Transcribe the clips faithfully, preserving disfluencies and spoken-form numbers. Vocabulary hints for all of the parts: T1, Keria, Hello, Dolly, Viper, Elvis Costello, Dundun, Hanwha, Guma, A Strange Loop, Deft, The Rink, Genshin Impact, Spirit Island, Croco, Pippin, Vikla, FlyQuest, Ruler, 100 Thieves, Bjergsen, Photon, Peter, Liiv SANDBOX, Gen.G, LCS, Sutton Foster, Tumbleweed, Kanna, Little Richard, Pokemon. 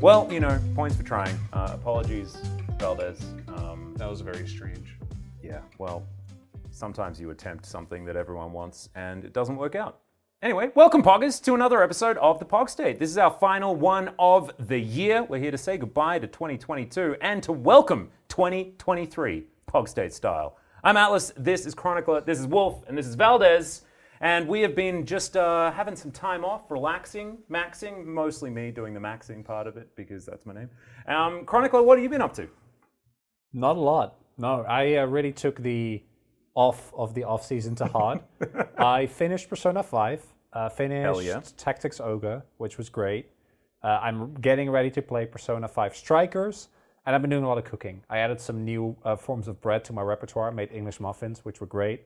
Well, you know, points for trying. Uh, apologies, Valdez. Um, that was very strange. Yeah, well, sometimes you attempt something that everyone wants and it doesn't work out. Anyway, welcome, Poggers, to another episode of the Pogstate. This is our final one of the year. We're here to say goodbye to twenty twenty-two and to welcome twenty twenty-three, Pogstate style. I'm Atlas, this is Chronicler, this is Wolf, and this is Valdez. And we have been just uh, having some time off, relaxing, maxing, mostly me doing the maxing part of it because that's my name. Um, Chronicler, what have you been up to? Not a lot. No, I uh, really took the off of the off season to heart. I finished Persona five, uh, finished yeah. Tactics Ogre, which was great. Uh, I'm getting ready to play Persona five Strikers, and I've been doing a lot of cooking. I added some new uh, forms of bread to my repertoire, made English muffins, which were great.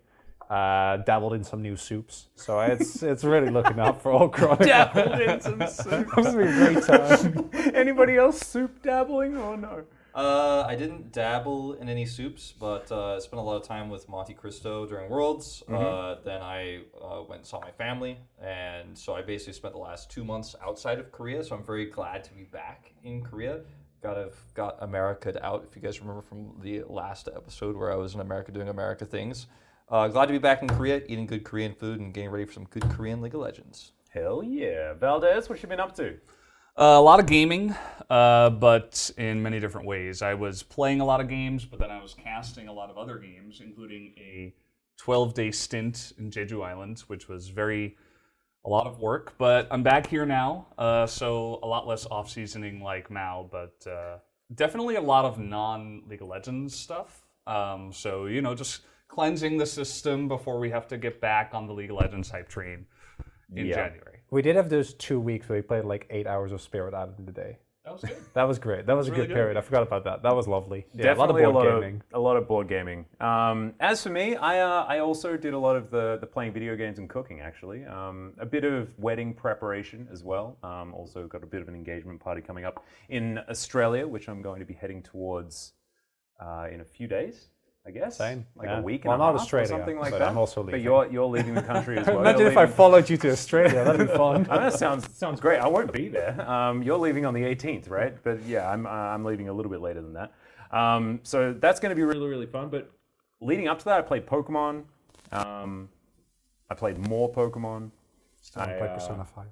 Uh, dabbled in some new soups, so it's it's really looking up for all Chronicles. Dabbled in some soups. That's been a great time. Anybody else soup dabbling or no? Uh, I didn't dabble in any soups, but uh, I spent a lot of time with Monte Cristo during Worlds. Mm-hmm. Uh, then I uh, went and saw my family, and so I basically spent the last two months outside of Korea. So I'm very glad to be back in Korea. Got to got America'd out. If you guys remember from the last episode where I was in America doing America things. Uh, glad to be back in Korea, eating good Korean food and getting ready for some good Korean League of Legends. Hell yeah. Valdez, what you been up to? Uh, a lot of gaming, uh, but in many different ways. I was playing a lot of games, but then I was casting a lot of other games, including a twelve-day stint in Jeju Island, which was very, a lot of work. But I'm back here now, uh, so a lot less off-seasoning like Mao, but uh, definitely a lot of non-League of Legends stuff. Um, so, you know, just cleansing the system before we have to get back on the League of Legends hype train in yeah. January. We did have those two weeks where we played like eight hours of Spirit Island in the day. That was good. That was great. That was, was a really good, good period. I forgot about that. That was lovely. Yeah, Definitely a lot of board a lot gaming. Of, a lot of board gaming. Um, as for me, I uh, I also did a lot of the, the playing video games and cooking, actually. Um, a bit of wedding preparation as well. Um, also got a bit of an engagement party coming up in Australia, which I'm going to be heading towards uh, in a few days. I guess, Same. like yeah. a week well, and a half or something like but that. I'm also leaving. But you're, you're leaving the country as well. Imagine if I followed you to Australia. That'd be fun. I know, that sounds, sounds great. I won't be there. Um, you're leaving on the eighteenth, right? But yeah, I'm, uh, I'm leaving a little bit later than that. Um, so that's going to be really, really fun. But leading up to that, I played Pokemon. Um, I played more Pokemon. Still I played uh, Persona five.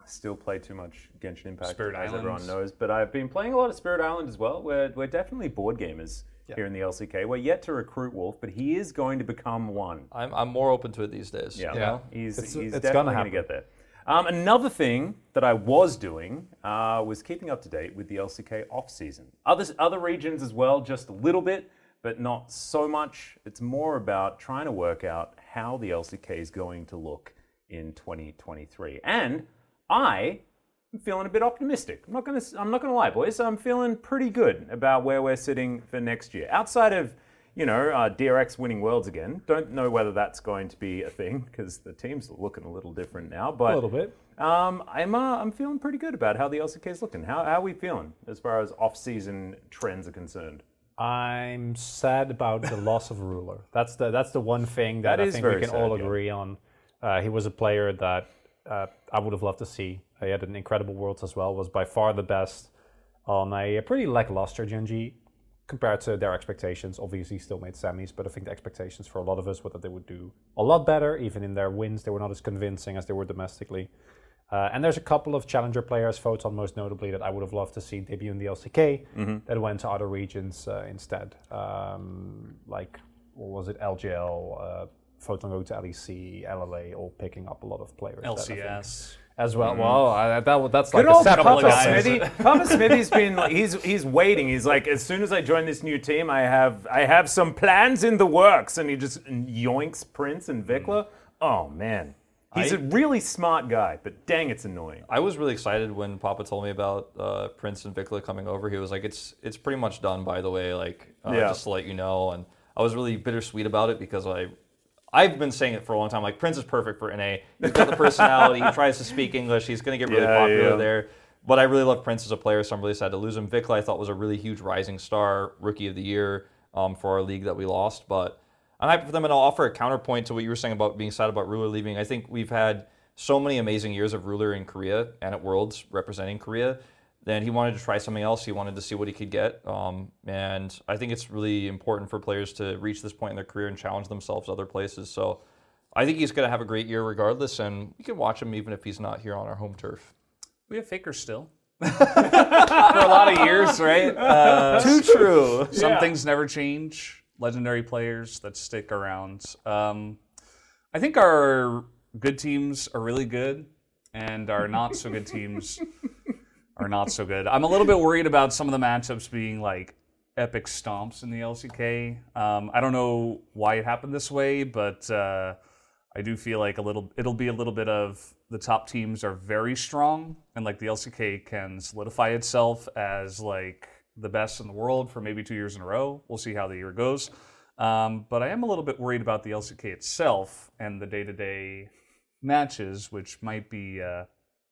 I still play too much Genshin Impact, Spirit as Islands. Everyone knows. But I've been playing a lot of Spirit Island as well. We're, we're definitely board gamers. Yeah. Here in the L C K. We're yet to recruit Wolf, but he is going to become one. I'm I'm more open to it these days. Yeah, yeah. he's it's, he's it's definitely going to get there. Um, another thing that I was doing uh, was keeping up to date with the L C K off season. Other other regions as well, just a little bit, but not so much. It's more about trying to work out how the L C K is going to look in twenty twenty-three. And I. I'm feeling a bit optimistic. I'm not gonna. I'm not gonna lie, boys. I'm feeling pretty good about where we're sitting for next year. Outside of, you know, uh, D R X winning Worlds again. Don't know whether that's going to be a thing because the teams are looking a little different now. But a little bit. Um, I'm. Uh, I'm feeling pretty good about how the L C K is looking. How, how are we feeling as far as off-season trends are concerned? I'm sad about the loss of Ruler. That's the. That's the one thing that, that I think we can sad, all agree yeah. on. Uh, he was a player that uh, I would have loved to see. He had an incredible Worlds as well, was by far the best on a pretty lackluster Gen G compared to their expectations. Obviously, still made semis, but I think the expectations for a lot of us were that they would do a lot better. Even in their wins, they were not as convincing as they were domestically. Uh, and there's a couple of challenger players, Photon most notably, that I would have loved to see debut in the L C K mm-hmm. that went to other regions uh, instead. Um, like, what was it, L G L, uh, Photon go to L E C, L L A, all picking up a lot of players. L C S. As well, mm-hmm. well, uh, that, that's like good old a Papa Smithy. Papa Smithy's been like, he's he's waiting. He's like, as soon as I join this new team, I have I have some plans in the works, and he just yoinks Prince and Vikla. Mm. Oh man, he's I, a really smart guy, but dang, it's annoying. I was really excited when Papa told me about uh, Prince and Vikla coming over. He was like, it's it's pretty much done, by the way, like uh, yeah. just to let you know. And I was really bittersweet about it because I. I've been saying it for a long time. Like, Prince is perfect for N A. He's got the personality. He tries to speak English. He's going to get really yeah, popular yeah. there. But I really love Prince as a player, so I'm really sad to lose him. Vikla, I thought, was a really huge rising star, rookie of the year um, for our league that we lost. But I'm happy for them, and I'll offer a counterpoint to what you were saying about being sad about Ruler leaving. I think we've had so many amazing years of Ruler in Korea and at Worlds representing Korea then he wanted to try something else. He wanted to see what he could get. Um, and I think it's really important for players to reach this point in their career and challenge themselves other places. So I think he's going to have a great year regardless, and we can watch him even if he's not here on our home turf. We have Faker still. For a lot of years, right? Uh, Too true. Some yeah. things never change. Legendary players that stick around. Um, I think our good teams are really good, and our not-so-good teams are not so good. I'm a little bit worried about some of the matchups being like epic stomps in the L C K. Um, I don't know why it happened this way, but uh, I do feel like a little. it'll be a little bit of the top teams are very strong, and like the L C K can solidify itself as like the best in the world for maybe two years in a row. We'll see how the year goes. Um, but I am a little bit worried about the L C K itself and the day-to-day matches, which might be, uh,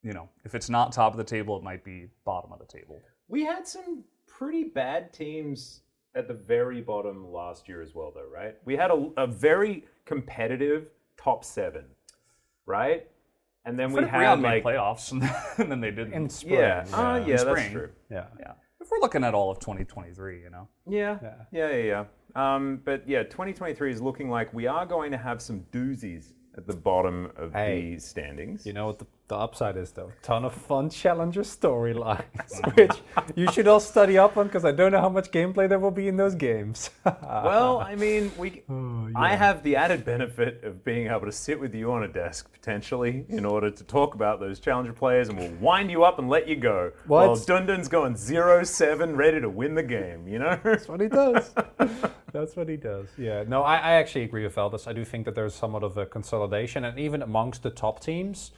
you know, if it's not top of the table, it might be bottom of the table. We had some pretty bad teams at the very bottom last year as well, though, right? We had a, a very competitive top seven, right? And then Fredit we had like playoffs, and then, and then they didn't. In spring, yeah, yeah. Uh, yeah in spring. That's true. Yeah, yeah. If we're looking at all of twenty twenty-three, you know. Yeah, yeah, yeah, yeah. yeah. Um, but yeah, twenty twenty-three is looking like we are going to have some doozies at the bottom of hey, the standings. You know what the, the upside is, though? Ton of fun challenger storylines, which you should all study up on because I don't know how much gameplay there will be in those games. Well, I mean, we. Oh, yeah. I have the added benefit of being able to sit with you on a desk potentially in order to talk about those challenger players, and we'll wind you up and let you go. What? While Dundun's going zero seven, ready to win the game. You know, that's what he does. That's what he does. Yeah. No, I, I actually agree with Aldis. I do think that there's somewhat of a consolidation, and even amongst the top teams.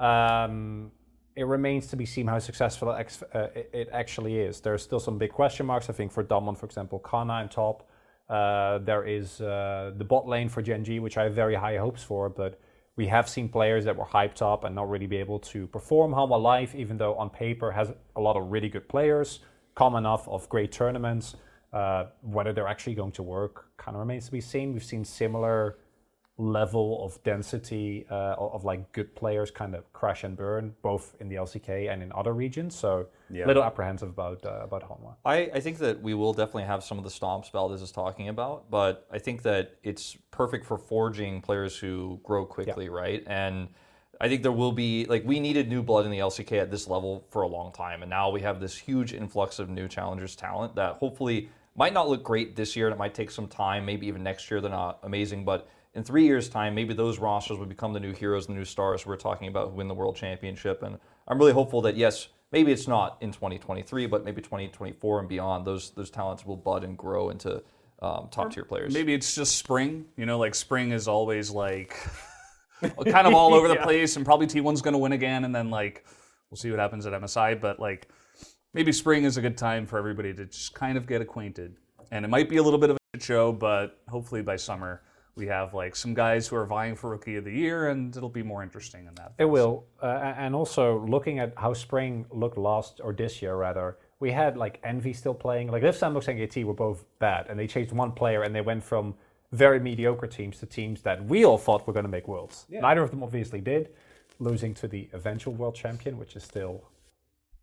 Um, it remains to be seen how successful it actually is. There are still some big question marks. I think for Damwon, for example, Kanna on top. Uh, there is uh, the bot lane for Gen G, which I have very high hopes for, but we have seen players that were hyped up and not really be able to perform. Hanwha Live, even though on paper has a lot of really good players, coming off of great tournaments, uh, whether they're actually going to work kind of remains to be seen. We've seen similar level of density uh, of like good players kind of crash and burn both in the L C K and in other regions, so yeah. little apprehensive about uh, about Hanwha. I, I think that we will definitely have some of the stomps Valdez is talking about, but I think that it's perfect for forging players who grow quickly, yeah. right? And I think there will be, like, we needed new blood in the L C K at this level for a long time, and now we have this huge influx of new challengers talent that hopefully might not look great this year, and it might take some time, maybe even next year they're not amazing, but in three years' time, maybe those rosters would become the new heroes, the new stars we're talking about who win the World Championship. And I'm really hopeful that, yes, maybe it's not in twenty twenty-three, but maybe twenty twenty-four and beyond, those those talents will bud and grow into um, top-tier players. Maybe it's just spring. You know, like, spring is always, like, kind of all over the yeah. place, and probably T one's going to win again, and then, like, we'll see what happens at M S I. But, like, maybe spring is a good time for everybody to just kind of get acquainted. And it might be a little bit of a show, but hopefully by summer we have like some guys who are vying for Rookie of the Year, and it'll be more interesting in that phase. It will, uh, and also looking at how spring looked last, or this year rather, we had like Envy still playing. Like Liiv SANDBOX and K T were both bad, and they changed one player, and they went from very mediocre teams to teams that we all thought were going to make Worlds. Yeah. Neither of them obviously did, losing to the eventual World Champion, which is still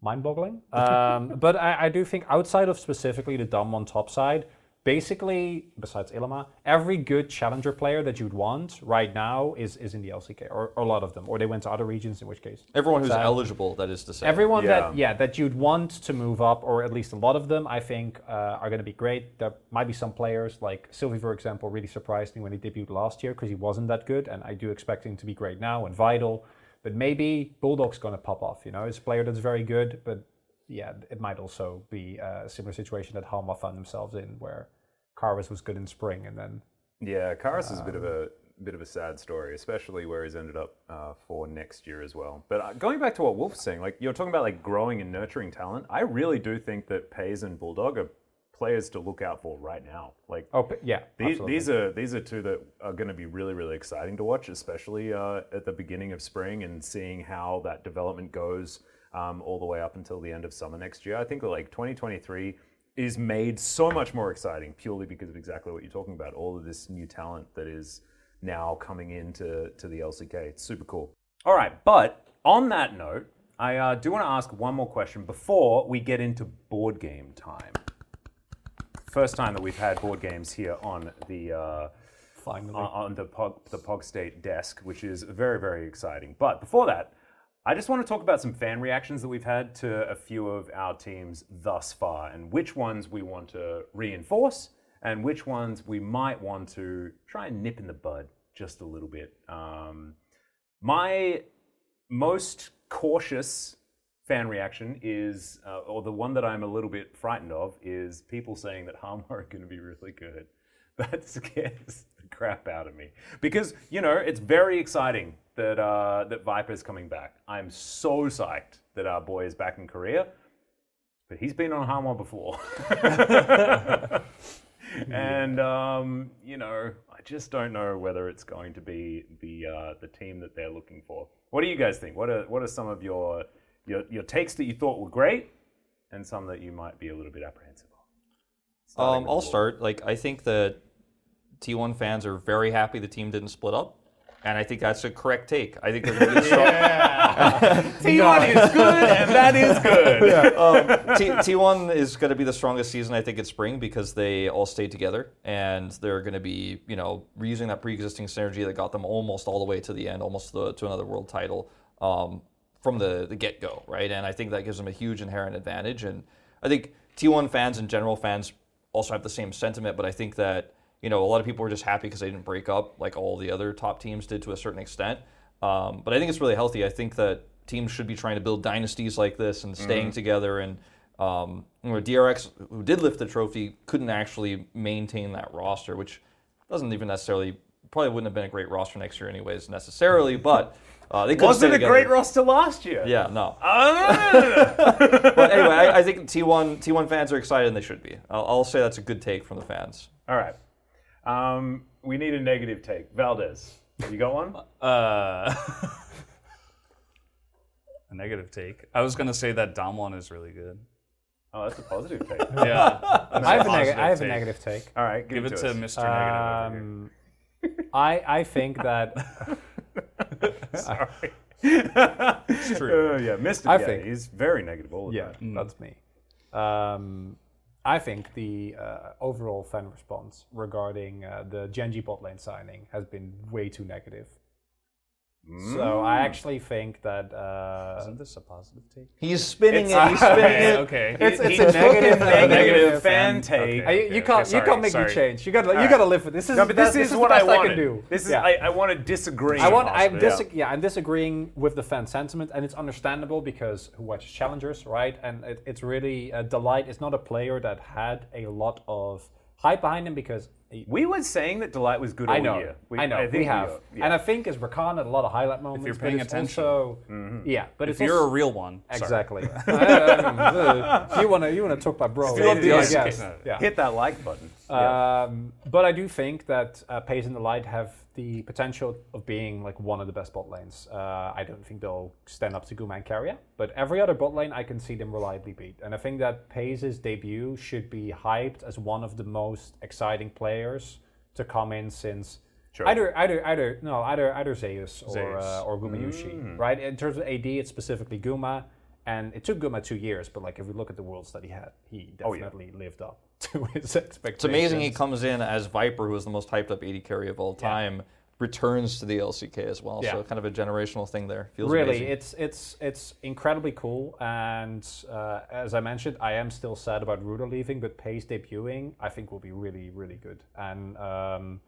mind-boggling. um, but I, I do think outside of specifically the Damwon top side, basically, besides Ilema, every good challenger player that you'd want right now is, is in the L C K, or, or a lot of them, or they went to other regions, in which case. Everyone who's um, eligible, that is to say. Everyone yeah. that yeah that you'd want to move up, or at least a lot of them, I think, uh, are going to be great. There might be some players, like Sylvie, for example, really surprised me when he debuted last year because he wasn't that good, and I do expect him to be great now, and Vital. But maybe Bulldog's going to pop off, you know? It's a player that's very good, but yeah, it might also be a similar situation that Hanwha found themselves in, where Karas was good in spring, and then yeah, Karas um, is a bit of a bit of a sad story, especially where he's ended up uh, for next year as well. But going back to what Wolf's saying, like you're talking about, like growing and nurturing talent, I really do think that Pays and Bulldog are players to look out for right now. Like oh yeah, these, these are these are two that are going to be really really exciting to watch, especially uh, at the beginning of spring and seeing how that development goes. Um, all the way up until the end of summer next year. I think like twenty twenty-three is made so much more exciting purely because of exactly what you're talking about, all of this new talent that is now coming into to the L C K. It's super cool. All right, but on that note, I uh, do want to ask one more question before we get into board game time. First time that we've had board games here on the uh, Finally. on, on the Pog, the Pogstate desk, which is very, very exciting. But before that, I just want to talk about some fan reactions that we've had to a few of our teams thus far, and which ones we want to reinforce and which ones we might want to try and nip in the bud just a little bit. Um, my most cautious fan reaction is, uh, or the one that I'm a little bit frightened of, is people saying that Hanwha are going to be really good. That scares the crap out of me. Because, you know, it's very exciting that uh, that Viper's coming back. I'm so psyched that our boy is back in Korea, but he's been on Hanwha before. And, um, you know, I just don't know whether it's going to be the uh, the team that they're looking for. What do you guys think? What are what are some of your, your your takes that you thought were great and some that you might be a little bit apprehensive of? Um, I'll start. Like, I think the T one fans are very happy the team didn't split up. And I think that's a correct take. I think they're going to be strong. Yeah. T one no. is good, and that is good. Yeah. Um, T- T1 is going to be the strongest season, I think, in spring because they all stayed together. And they're going to be, you know, reusing that pre-existing synergy that got them almost all the way to the end, almost to, to another world title um, from the, the get-go, right? And I think that gives them a huge inherent advantage. And I think T one fans and general fans also have the same sentiment, but I think that you know, a lot of people were just happy because they didn't break up like all the other top teams did to a certain extent. Um, but I think it's really healthy. I think that teams should be trying to build dynasties like this and staying mm-hmm. together. And um, you know, D R X, who did lift the trophy, couldn't actually maintain that roster, which doesn't even necessarily, probably wouldn't have been a great roster next year anyways necessarily, but uh, they could have stayed together. Wasn't a great roster last year. Yeah, no. But anyway, I, I think T one, T one fans are excited and they should be. I'll, I'll say that's a good take from the fans. All right. Um, we need a negative take. Valdez, you got one? Uh, a negative take. I was going to say that Damwon is really good. Oh, that's a positive take. Yeah. I have, a neg- I have a negative take. All right, give, give it, it to, to Mister Negative um, over here. I, I think that... Sorry. It's true. Uh, yeah, Mister I yeah, think he's very negative all the yeah, time. Yeah, that's me. Um... I think the uh, overall fan response regarding uh, the Gen G bot lane signing has been way too negative. Mm. So I actually think that... Uh, Isn't this a positive take? He's spinning it's, it, he's spinning okay, it. Okay, okay. It's, he, it's he, a negative, negative, negative fan, fan take. Okay, okay, you can't, okay, sorry, you can't make sorry. me change. You gotta, you right. gotta live with this. This is, no, but this, this is, is what the best I, I can do. This is, yeah. I, I want to disagree. I want, I'm yeah. Dis- yeah, I'm disagreeing with the fan sentiment, and it's understandable because who watches Challengers, right? And it, it's really a delight. It's not a player that had a lot of hype behind him because... We were saying that Delight was good all I know, year. We, I know, I think we have. We yeah. And I think as Rakan had a lot of highlight moments. If you're paying attention. Also, mm-hmm. Yeah. But if it's you're also, a real one. Exactly. um, you want to you wanna talk about bro. Right? Yeah, yes. yeah. Hit that like button. Yeah. Um, but I do think that uh, Pace and Delight have the potential of being like one of the best bot lanes. Uh, I don't think they'll stand up to Guma and Keria. But every other bot lane I can see them reliably beat. And I think that Pace's debut should be hyped as one of the most exciting players to come in since sure. either either either no either either Zeus or Zeus. Uh, or Guma Yushi, mm. right? In terms of A D, it's specifically Guma, and it took Guma two years. But like if we look at the worlds that he had, he definitely oh, yeah. lived up to his expectations. It's amazing he comes in as Viper, who is the most hyped up A D carry of all time, yeah. returns to the L C K as well. Yeah. So kind of a generational thing there. Feels really, amazing. it's it's it's incredibly cool. And uh, as I mentioned, I am still sad about Ruler leaving, but Pace debuting, I think, will be really really good. And um,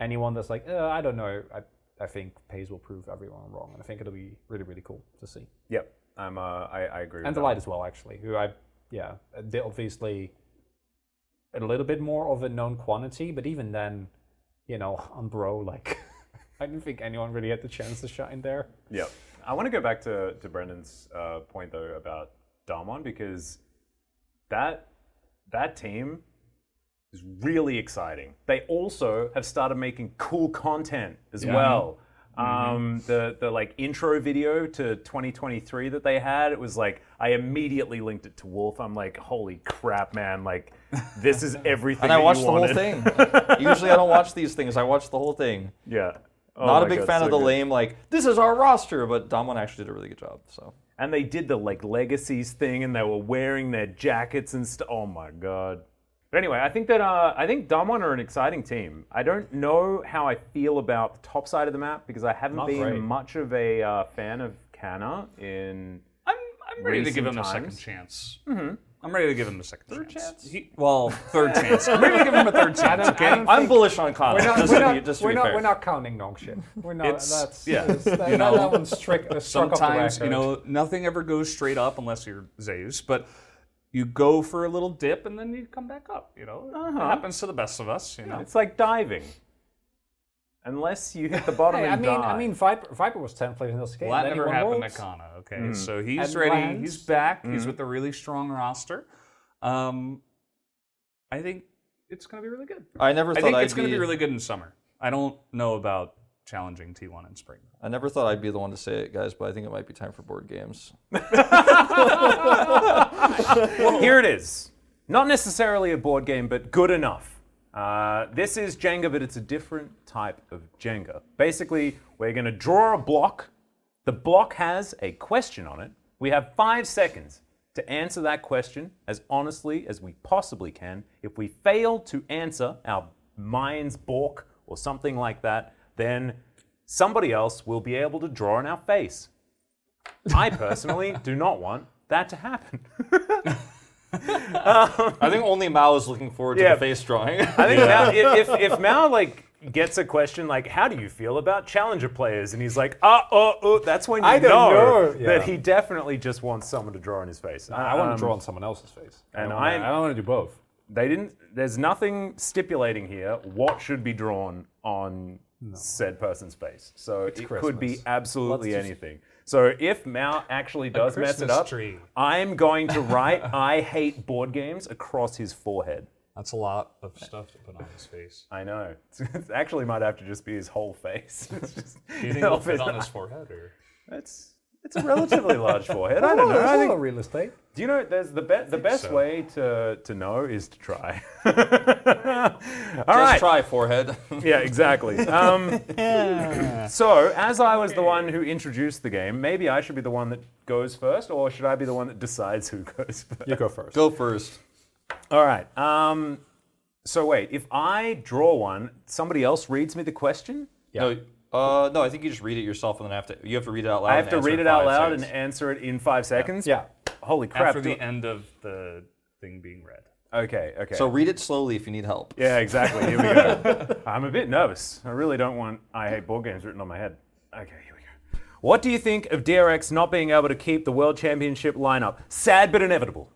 anyone that's like, uh, I don't know, I I think Pace will prove everyone wrong, and I think it'll be really really cool to see. Yep, I'm uh, I I agree. And with the Light as well, actually. Who I yeah, they obviously a little bit more of a known quantity, but even then. You know, on bro, like, I didn't think anyone really had the chance to shine there. Yeah. I want to go back to, to Brendan's uh, point, though, about Damwon, because that that team is really exciting. They also have started making cool content as yeah. well. Mm-hmm. Um, the, the, like, intro video to twenty twenty-three that they had, it was like, I immediately linked it to Wolf. I'm like, holy crap, man, like, this is everything. And I watched the whole thing. Usually I don't watch these things. I watched the whole thing. Yeah. Oh Not a big God, fan so of the good. lame, like, this is our roster, but Damwon actually did a really good job, so. And they did the, like, Legacies thing, and they were wearing their jackets and stuff. Oh, my God. But anyway, I think that, uh, I think Damwon are an exciting team. I don't know how I feel about the top side of the map, because I haven't Not been great. much of a uh, fan of Kanna in I'm I'm ready to give him times. a second chance. Mm-hmm. I'm ready to give him a second third chance. chance? He, well, third chance. I'm ready to give him a third chance. Okay, I'm bullish on Kanna. We're not, just we're not, to be, just to we're, be not fair. we're not counting Nongshim. We're not. It's, that's yeah. That, you that, know, that one's trick. Sometimes you know nothing ever goes straight up unless you're Zeus, but you go for a little dip and then you come back up. You know, uh-huh. It happens to the best of us. You yeah, know, it's like diving. Unless you hit the bottom hey, and I mean, die. I mean, Viper, Viper was tenth place in this game. Well, that never happened worlds. to Kanna. Okay, mm. so he's and ready. Plans. He's back. Mm. He's with a really strong roster. Um, I think it's going to be really good. I never thought I think I'd it's going to be really good in summer. I don't know about challenging T one in spring. I never thought I'd be the one to say it, guys, but I think it might be time for board games. Well, here it is. Not necessarily a board game, but good enough. Uh, this is Jenga, but it's a different type of Jenga. Basically, we're going to draw a block. The block has a question on it. We have five seconds to answer that question as honestly as we possibly can. If we fail to answer, our minds balk or something like that, then somebody else will be able to draw in our face. I personally do not want that to happen. um, I think only Mao is looking forward to yeah, the face drawing. I think yeah. Mao, if if Mao like gets a question like, "How do you feel about challenger players?" and he's like, "Uh oh, oh," that's when you I know, know. Yeah. that he definitely just wants someone to draw on his face. I, I um, want to draw on someone else's face, and I don't, I, I don't want to do both. They didn't. There's nothing stipulating here what should be drawn on no. said person's face, so it's it Christmas. could be absolutely Let's anything. Just, So if Mao actually does mess it up, tree. I'm going to write "I hate board games" across his forehead. That's a lot of stuff to put on his face. I know. It actually might have to just be his whole face. It's just, Do you think it'll fit on his forehead? Or? It's it's a relatively large forehead. I don't know. It's I think, a lot of real estate. Do you know, there's the, be- the best so. way to, to know is to try. All Just right. try, forehead. Yeah, exactly. Um, yeah. So, as I was the one who introduced the game, maybe I should be the one that goes first, or should I be the one that decides who goes first? You go first. Go first. All right. Um, so, wait. If I draw one, somebody else reads me the question? Yeah. No, Uh, no, I think you just read it yourself, and then have to you have to read it out loud. I have to read it out loud seconds. and answer it in five seconds. Yeah. yeah. Holy crap! After the end of the thing being read. Okay. Okay. So read it slowly if you need help. Yeah. Exactly. Here we go. I'm a bit nervous. I really don't want "I hate board games" written on my head. Okay. Here we go. What do you think of D R X not being able to keep the World Championship lineup? Sad but inevitable.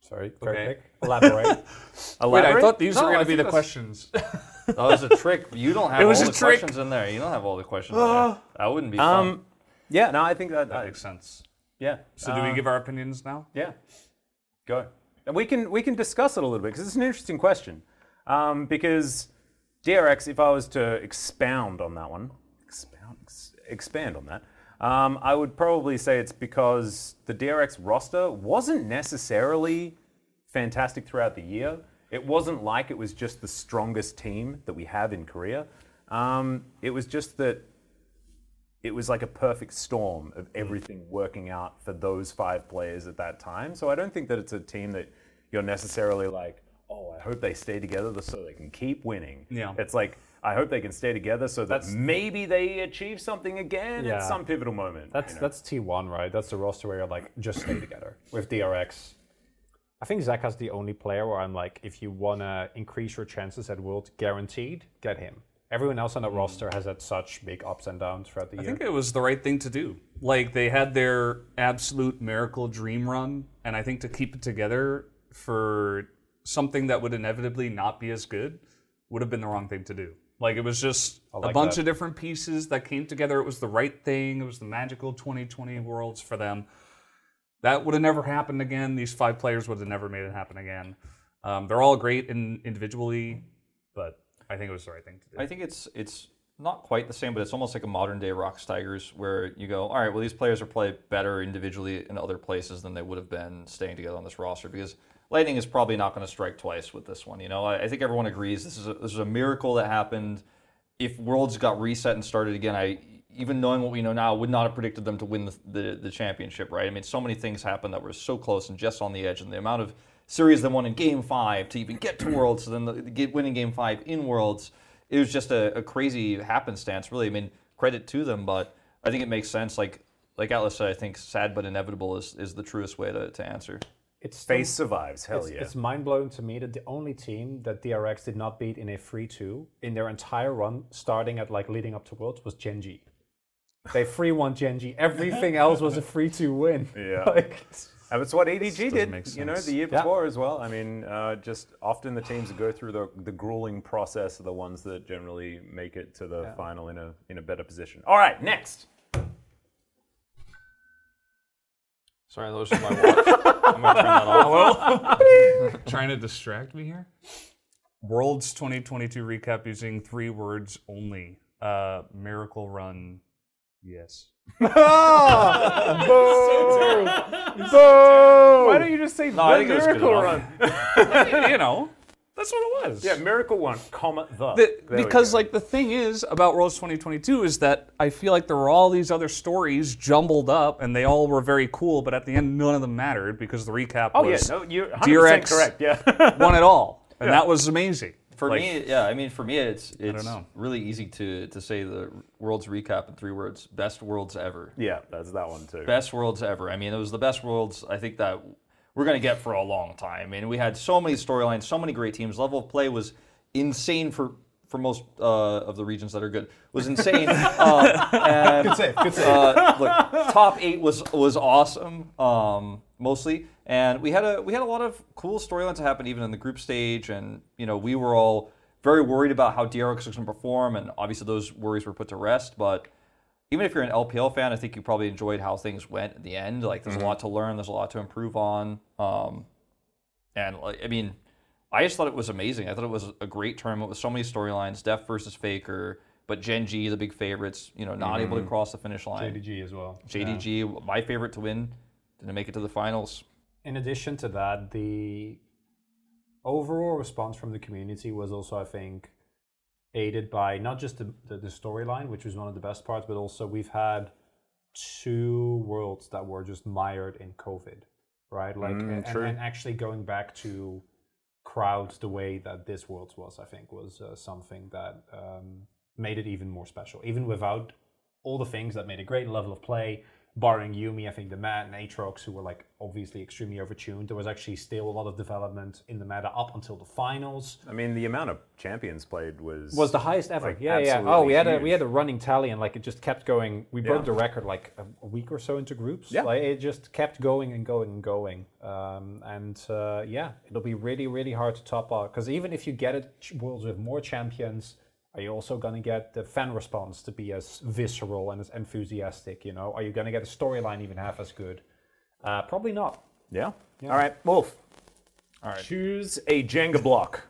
Sorry. Okay. Quick. Elaborate. Elaborate. Wait, I thought these no, were going to be the that's... questions. That was a trick. You don't have all the trick. questions in there. You don't have all the questions uh, in there. That wouldn't be fun. Um, yeah, no, I think that, that, that makes sense. Yeah. So uh, do we give our opinions now? Yeah. Go. And we can we can discuss it a little bit because it's an interesting question. Um, because D R X, if I was to expound on that one, expound, ex- expand on that, um, I would probably say it's because the D R X roster wasn't necessarily fantastic throughout the year. It wasn't like it was just the strongest team that we have in Korea. Um, it was just that it was like a perfect storm of everything working out for those five players at that time. So I don't think that it's a team that you're necessarily like, oh, I hope they stay together so they can keep winning. Yeah. It's like, I hope they can stay together so that that's, maybe they achieve something again yeah. at some pivotal moment. That's you know? that's T one, right? That's the roster where you're like, just stay together with D R X. I think Zaka's the only player where I'm like, if you want to increase your chances at World guaranteed, get him. Everyone else on the mm. roster has had such big ups and downs throughout the I year. I think it was the right thing to do. Like, they had their absolute miracle dream run, and I think to keep it together for something that would inevitably not be as good would have been the wrong thing to do. Like, it was just like a bunch that. of different pieces that came together. It was the right thing. It was the magical twenty twenty Worlds for them. That would have never happened again. These five players would have never made it happen again. Um, they're all great in, individually, but I think it was the right thing to do. I think it's it's not quite the same, but it's almost like a modern-day Rockstigers where you go, all right, well, these players are played better individually in other places than they would have been staying together on this roster because lightning is probably not going to strike twice with this one. You know, I, I think everyone agrees this is a, this is a miracle that happened. if Worlds got reset and started again, I, even knowing what we know now, would not have predicted them to win the, the, the championship, right? I mean, so many things happened that were so close and just on the edge, and the amount of series they won in Game five to even get to Worlds, so then the, the, winning Game five in Worlds, it was just a, a crazy happenstance, really. I mean, credit to them, but I think it makes sense. Like like Atlas said, I think sad but inevitable is, is the truest way to, to answer. It's Space still, survives, hell it's, yeah. It's mind-blowing to me that the only team that D R X did not beat in a three two in their entire run, starting at like leading up to Worlds, was Gen G. They three one Gen G. Everything else was a three two win. Yeah. Like, and it's what A D G did, you know, the year before yeah. as well. I mean, uh, just often the teams that go through the, the grueling process are the ones that generally make it to the yeah. final in a in a better position. All right, next. Sorry, that was just my watch. I'm going to turn that off. Hello? Trying to distract me here? Worlds twenty twenty-two recap using three words only. Uh, miracle run. Yes. Oh, boom! Boom! Why don't you just say no, the miracle run? You know, that's what it was. Yeah, miracle one, comma the. the because like the thing is about Worlds twenty twenty-two is that I feel like there were all these other stories jumbled up, and they all were very cool, but at the end none of them mattered because the recap oh, was yeah, no, you're one hundred percent D R X correct. Yeah, won it all, and yeah. that was amazing. For like, me, yeah, I mean, for me, it's it's really easy to to say the Worlds recap in three words. Best Worlds ever. Yeah, that's that one too. Best Worlds ever. I mean, it was the best Worlds I think that we're going to get for a long time. I mean, we had so many storylines, so many great teams. Level of play was insane for, for most uh, of the regions that are good. Was insane. um, and, good save, good save. Uh, look, top eight was was awesome, um, mostly. And we had a we had a lot of cool storylines that happened even in the group stage, and you know we were all very worried about how D R X was going to perform, and obviously those worries were put to rest. But even if you're an L P L fan, I think you probably enjoyed how things went at the end. Like there's mm-hmm. a lot to learn, there's a lot to improve on, um, and I mean, I just thought it was amazing. I thought it was a great tournament with so many storylines: Deft versus Faker, but Gen G, the big favorites, you know, not mm-hmm. able to cross the finish line. J D G as well. J D G, yeah. my favorite to win, didn't make it to the finals. In addition to that, the overall response from the community was also, I think, aided by not just the, the, the storyline, which was one of the best parts, but also we've had two worlds that were just mired in COVID, right? Like, mm, and, and, and actually going back to crowds the way that this world was, I think, was uh, something that um, made it even more special, even without all the things that made a great level of play. Barring Yumi, I think the Matt and Aatrox, who were like obviously extremely overtuned, there was actually still a lot of development in the meta up until the finals. I mean, the amount of champions played was was the highest ever. Like, yeah, yeah. Oh, we huge. had a we had a running tally, and like it just kept going. We broke yeah. the record like a, a week or so into groups. Yeah, like, it just kept going and going and going. Um, and uh, yeah, it'll be really really hard to top out because even if you get it worlds with more champions. Are you also going to get the fan response to be as visceral and as enthusiastic, you know? Are you going to get a storyline even half as good? Uh, probably not. Yeah? yeah. All right, Wolf. All right. Choose a Jenga block.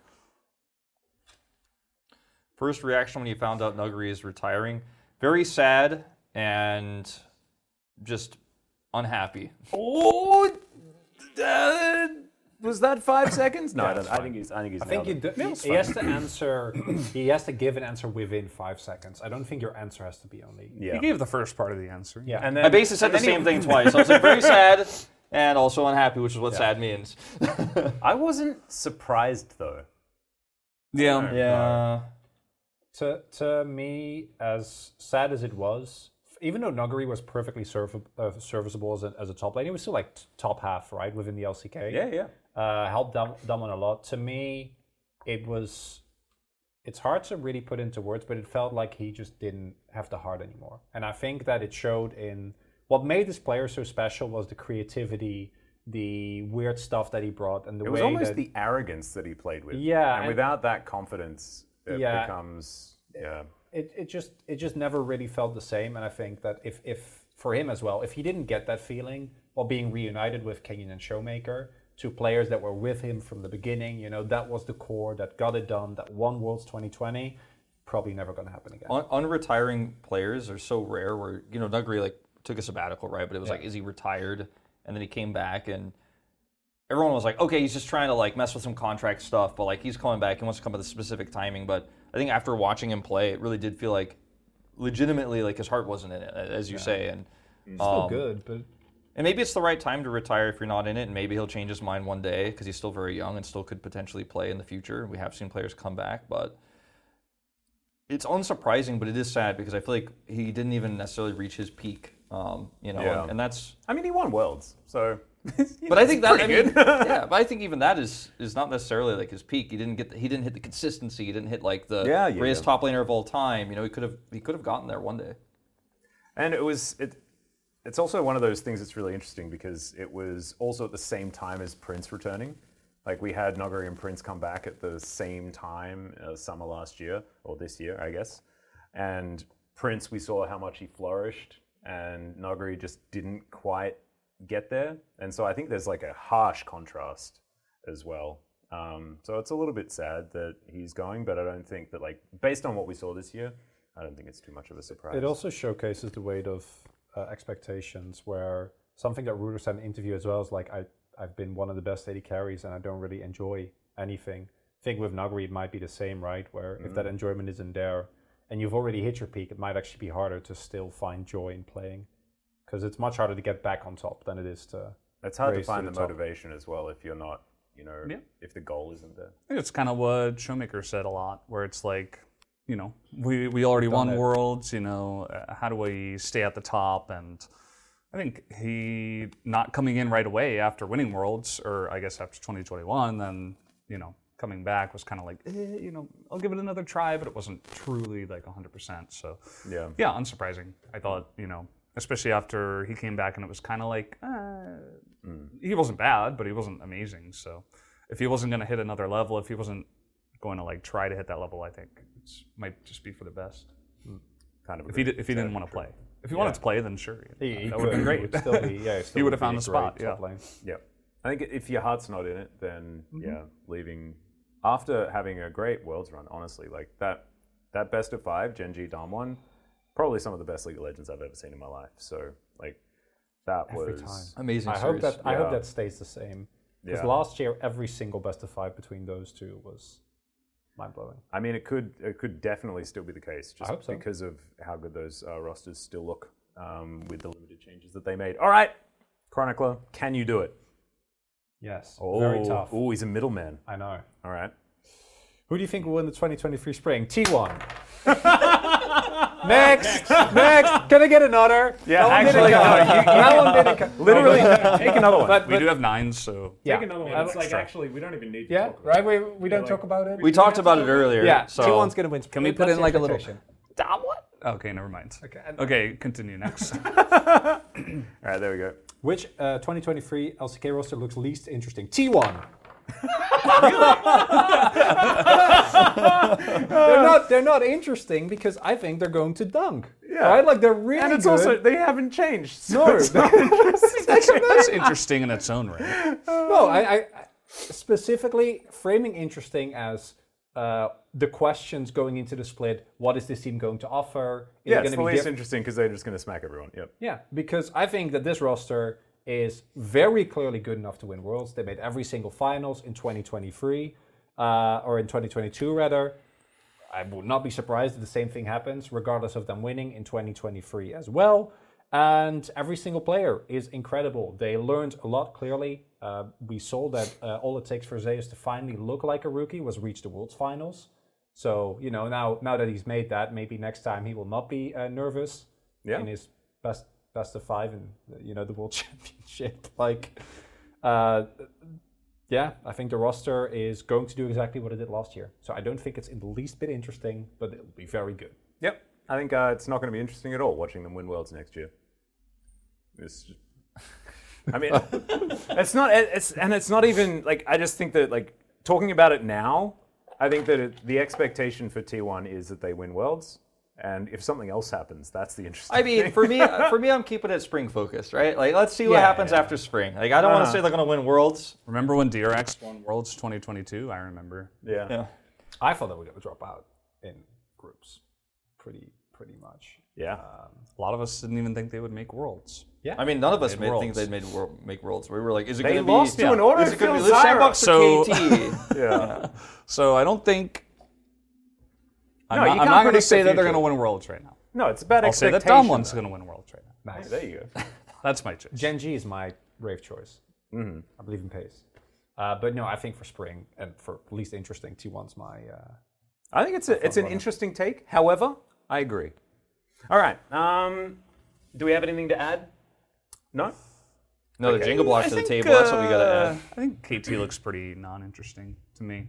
First reaction when you found out Nuguri is retiring. Very sad and just unhappy. Oh! Uh, Was that five seconds? No, yeah, I don't. I think he's. I think he's. I think you do, he, he has to answer. He has to give an answer within five seconds. I don't think your answer has to be only. Yeah. He gave the first part of the answer. Yeah, and then, I basically said the same he, thing twice. I was like very sad and also unhappy, which is what yeah. sad means. I wasn't surprised though. Yeah. No, yeah. No. To to me, as sad as it was. Even though Nuguri was perfectly serv- uh, serviceable as a, as a top lane, he was still like t- top half, right, within the L C K. Yeah, yeah. Uh, helped Dam- Damwon a lot. To me, it was... It's hard to really put into words, but it felt like he just didn't have the heart anymore. And I think that it showed in... What made this player so special was the creativity, the weird stuff that he brought, and the way It was way almost that, the arrogance that he played with. Yeah. And, and without that confidence, it yeah, becomes... yeah. It it just it just never really felt the same, and I think that if, if for him as well, if he didn't get that feeling while being reunited with Kenyon and Showmaker, two players that were with him from the beginning, you know, that was the core that got it done, that won Worlds twenty twenty, probably never going to happen again. Un- unretiring players are so rare. Where you know Nuguri like took a sabbatical, right? But it was yeah. like, is he retired? And then he came back and. Everyone was like, okay, he's just trying to like mess with some contract stuff, but like he's coming back. He wants to come at a specific timing, but I think after watching him play, it really did feel like, legitimately, like his heart wasn't in it, as you yeah. say. And it's um, still good, but and maybe it's the right time to retire if you're not in it, and maybe he'll change his mind one day because he's still very young and still could potentially play in the future. We have seen players come back, but it's unsurprising, but it is sad because I feel like he didn't even necessarily reach his peak. Um, you know, yeah. and, and that's. I mean, he won Worlds, so. But know, I think that, I mean, yeah, but I think even that is is not necessarily like his peak. He didn't get, the, he didn't hit the consistency. He didn't hit like the yeah, yeah, greatest yeah. top laner of all time. You know, he could have, he could have gotten there one day. And it was, it, it's also one of those things that's really interesting because it was also at the same time as Prince returning. Like we had Nuguri and Prince come back at the same time, uh, summer last year or this year, I guess. And Prince, we saw how much he flourished, and Nuguri just didn't quite get there, and so I think there's like a harsh contrast as well. Um, so it's a little bit sad that he's going, but I don't think that, like, based on what we saw this year, I don't think it's too much of a surprise. It also showcases the weight of uh, expectations, where something that Ruler said in an interview as well is like, I, I've been one of the best A D carries and I don't really enjoy anything. I think with Nuguri it might be the same, right? Where mm-hmm. if that enjoyment isn't there and you've already hit your peak, it might actually be harder to still find joy in playing. Because it's much harder to get back on top than it is to. It's hard to find to the, the motivation as well if you're not, you know, yeah. if the goal isn't there. I think it's kind of what Showmaker said a lot, where it's like, you know, we we already won it. Worlds, you know, uh, how do we stay at the top? And I think he not coming in right away after winning Worlds, or I guess after twenty twenty-one, then, you know, coming back was kind of like, eh, you know, I'll give it another try, but it wasn't truly like one hundred percent. So, yeah, yeah, unsurprising. I thought, you know, especially after he came back and it was kind of like, uh, mm. he wasn't bad, but he wasn't amazing. So if he wasn't going to hit another level, if he wasn't going to like try to hit that level, I think it might just be for the best. Mm. Kind of. If he, did, if he didn't want to play. If he yeah. wanted to play, then sure. He, uh, he that would have been great. Would still be, yeah, still he would have found the spot. Yeah. yeah. I think if your heart's not in it, then mm-hmm. yeah, leaving. After having a great Worlds run, honestly, like that that best of five, Gen G, Damwon, probably some of the best League of Legends I've ever seen in my life. So, like, that every was time. Amazing. I series. hope that yeah. I hope that stays the same. Because yeah. last year, every single best of five between those two was mind blowing. I mean, it could it could definitely still be the case, just I hope so. Because of how good those uh, rosters still look um, with the limited changes that they made. All right, Chronicler, can you do it? Yes. Oh, very tough. Oh, he's a middleman. I know. All right. Who do you think will win the twenty twenty-three spring? T one. Next, next, next. Can I get another? Yeah, that actually, no, you, you that one literally, take another one. But, but we do have nine, so yeah. take another one. Yeah, it's like extra. Actually, we don't even need to yeah, talk about right? it. We, we don't like, talk about it. We, we talked about it earlier. Yeah, so T one's going to win. Can we put in like a little... Damwon? Okay, never mind. Okay, okay continue next. All right, there we go. Which uh, twenty twenty-three L C K roster looks least interesting? T one. they're not they're not interesting because I think they're going to dunk. Yeah. Right? Like they're really And it's good. Also they haven't changed. So no, it's not interesting. that's, that's interesting in its own right. No, I, I specifically framing interesting as uh, the questions going into the split, what is this team going to offer? Is yeah, it it's the least diff- interesting because they're just gonna smack everyone. Yep. Yeah, because I think that this roster is very clearly good enough to win Worlds. They made every single finals in twenty twenty-three, uh, or in twenty twenty-two rather. I would not be surprised if the same thing happens, regardless of them winning in twenty twenty-three as well. And every single player is incredible. They learned a lot clearly. Uh, we saw that uh, all it takes for Zeus to finally look like a rookie was reach the Worlds finals. So, you know, now now that he's made that, maybe next time he will not be uh, nervous yeah. in his best... best of five and, you know, the World Championship. Like, uh, yeah, I think the roster is going to do exactly what it did last year. So I don't think it's in the least bit interesting, but it'll be very good. Yep. I think uh, it's not going to be interesting at all watching them win Worlds next year. It's just, I mean, it's not, it's, and it's not even, like, I just think that, like, talking about it now, I think that it, the expectation for T one is that they win Worlds. And if something else happens, that's the interesting thing. I mean, thing. for me, for me, I'm keeping it spring focused, right? Like, let's see what yeah, happens yeah. after spring. Like, I don't uh, want to say they're going to win Worlds. Remember when D R X won Worlds twenty twenty-two? I remember. Yeah. yeah. I thought that we would drop out in groups pretty pretty much. Yeah. Um, a lot of us didn't even think they would make Worlds. Yeah. I mean, none of us made made think they'd made world, make Worlds. We were like, is it going to be... They lost to an order. Is it going to be Liiv SANDBOX or K T? Yeah. So I don't think... I'm no, not, you I'm not going to say that they're going to win Worlds right now. No, it's about I'll expectation. I'll say that Damwon's going to win Worlds right now. Nice. There you go. That's my choice. Gen.G is my rave choice. Mm-hmm. I believe in pace. Uh, but no, I think for spring, and for least interesting, T one's my... Uh, I think it's a, it's an runner. Interesting take. However, I agree. All right. Um, do we have anything to add? No? No, okay. The Jenga blocks I to the think, table. That's what we got to add. Uh, I think K T looks pretty non-interesting to me.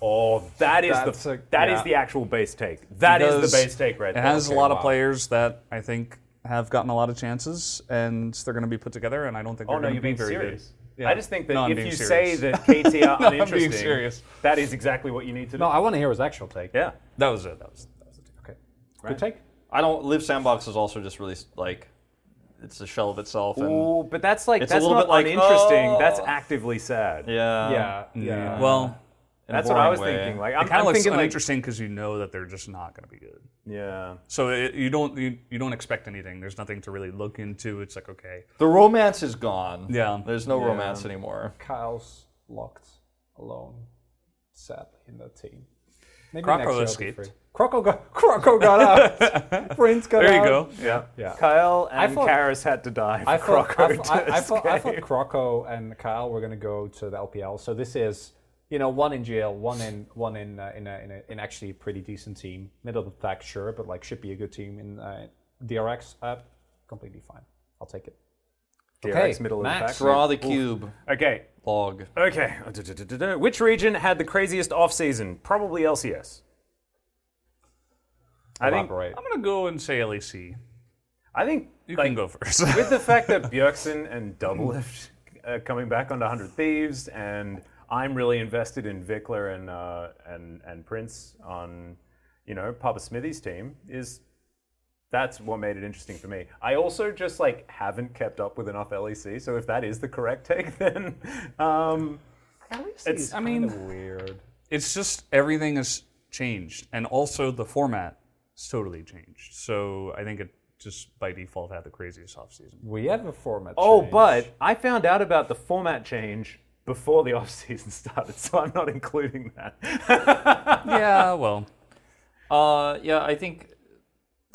Oh, that is That's the a, that yeah. is the actual base take. That does, is the base take right there. It has okay, a lot wow. of players that I think have gotten a lot of chances, and they're going to be put together, and I don't think they're oh, no, going to be very serious. Good. Yeah. I just think that no, if you serious. say that K T are no, uninteresting, that is exactly what you need to do. No, I want to hear his actual take. Yeah, that was it. That was that was it. Okay, right. Good take. I don't. Liiv SANDBOX is also just really like it's a shell of itself. And Ooh, but that's like that's a little not bit like, uninteresting. Oh. That's actively sad. Yeah, yeah, yeah. yeah. Well, that's what I was way. thinking. Like, I'm, it kind of looks uninteresting because like, you know that they're just not going to be good. Yeah. So it, you don't you, you don't expect anything. There's nothing to really look into. It's like, okay. The romance is gone. Yeah. There's no yeah. romance anymore. Kyle's locked alone, sadly, in that team. Maybe Croco escaped. Croco got Croco got out. Prince got out. There you out. go. Yeah. yeah. Kyle and thought, Karis had to die. I thought, Croco I, thought, I, I, thought, I thought Croco and Kyle were going to go to the L P L. So this is. You know, one in jail, one in one in uh, in, a, in, a, in actually a pretty decent team, middle of the pack, sure, but like should be a good team in uh, D R X. Uh, completely fine. I'll take it. D R X okay, middle of Max, the pack. Draw the cube. Ooh. Okay. Log. Okay. Which region had the craziest off season? Probably L C S. I Elaborate. think I'm gonna go and say L E C. I think you like, can go first. With the fact that Bjergsen and Doublelift uh, coming back onto one hundred Thieves and. I'm really invested in Vikla and uh, and and Prince on, you know, Papa Smithy's team. Is that's what made it interesting for me. I also just like haven't kept up with enough L E C. So if that is the correct take, then um, L E C it's is I mean weird. It's just everything has changed, and also the format has totally changed. So I think it. Just by default had the craziest offseason. We have a format. Oh, change. But I found out about the format change. Before the off-season started, so I'm not including that. yeah, well. Uh, yeah, I think...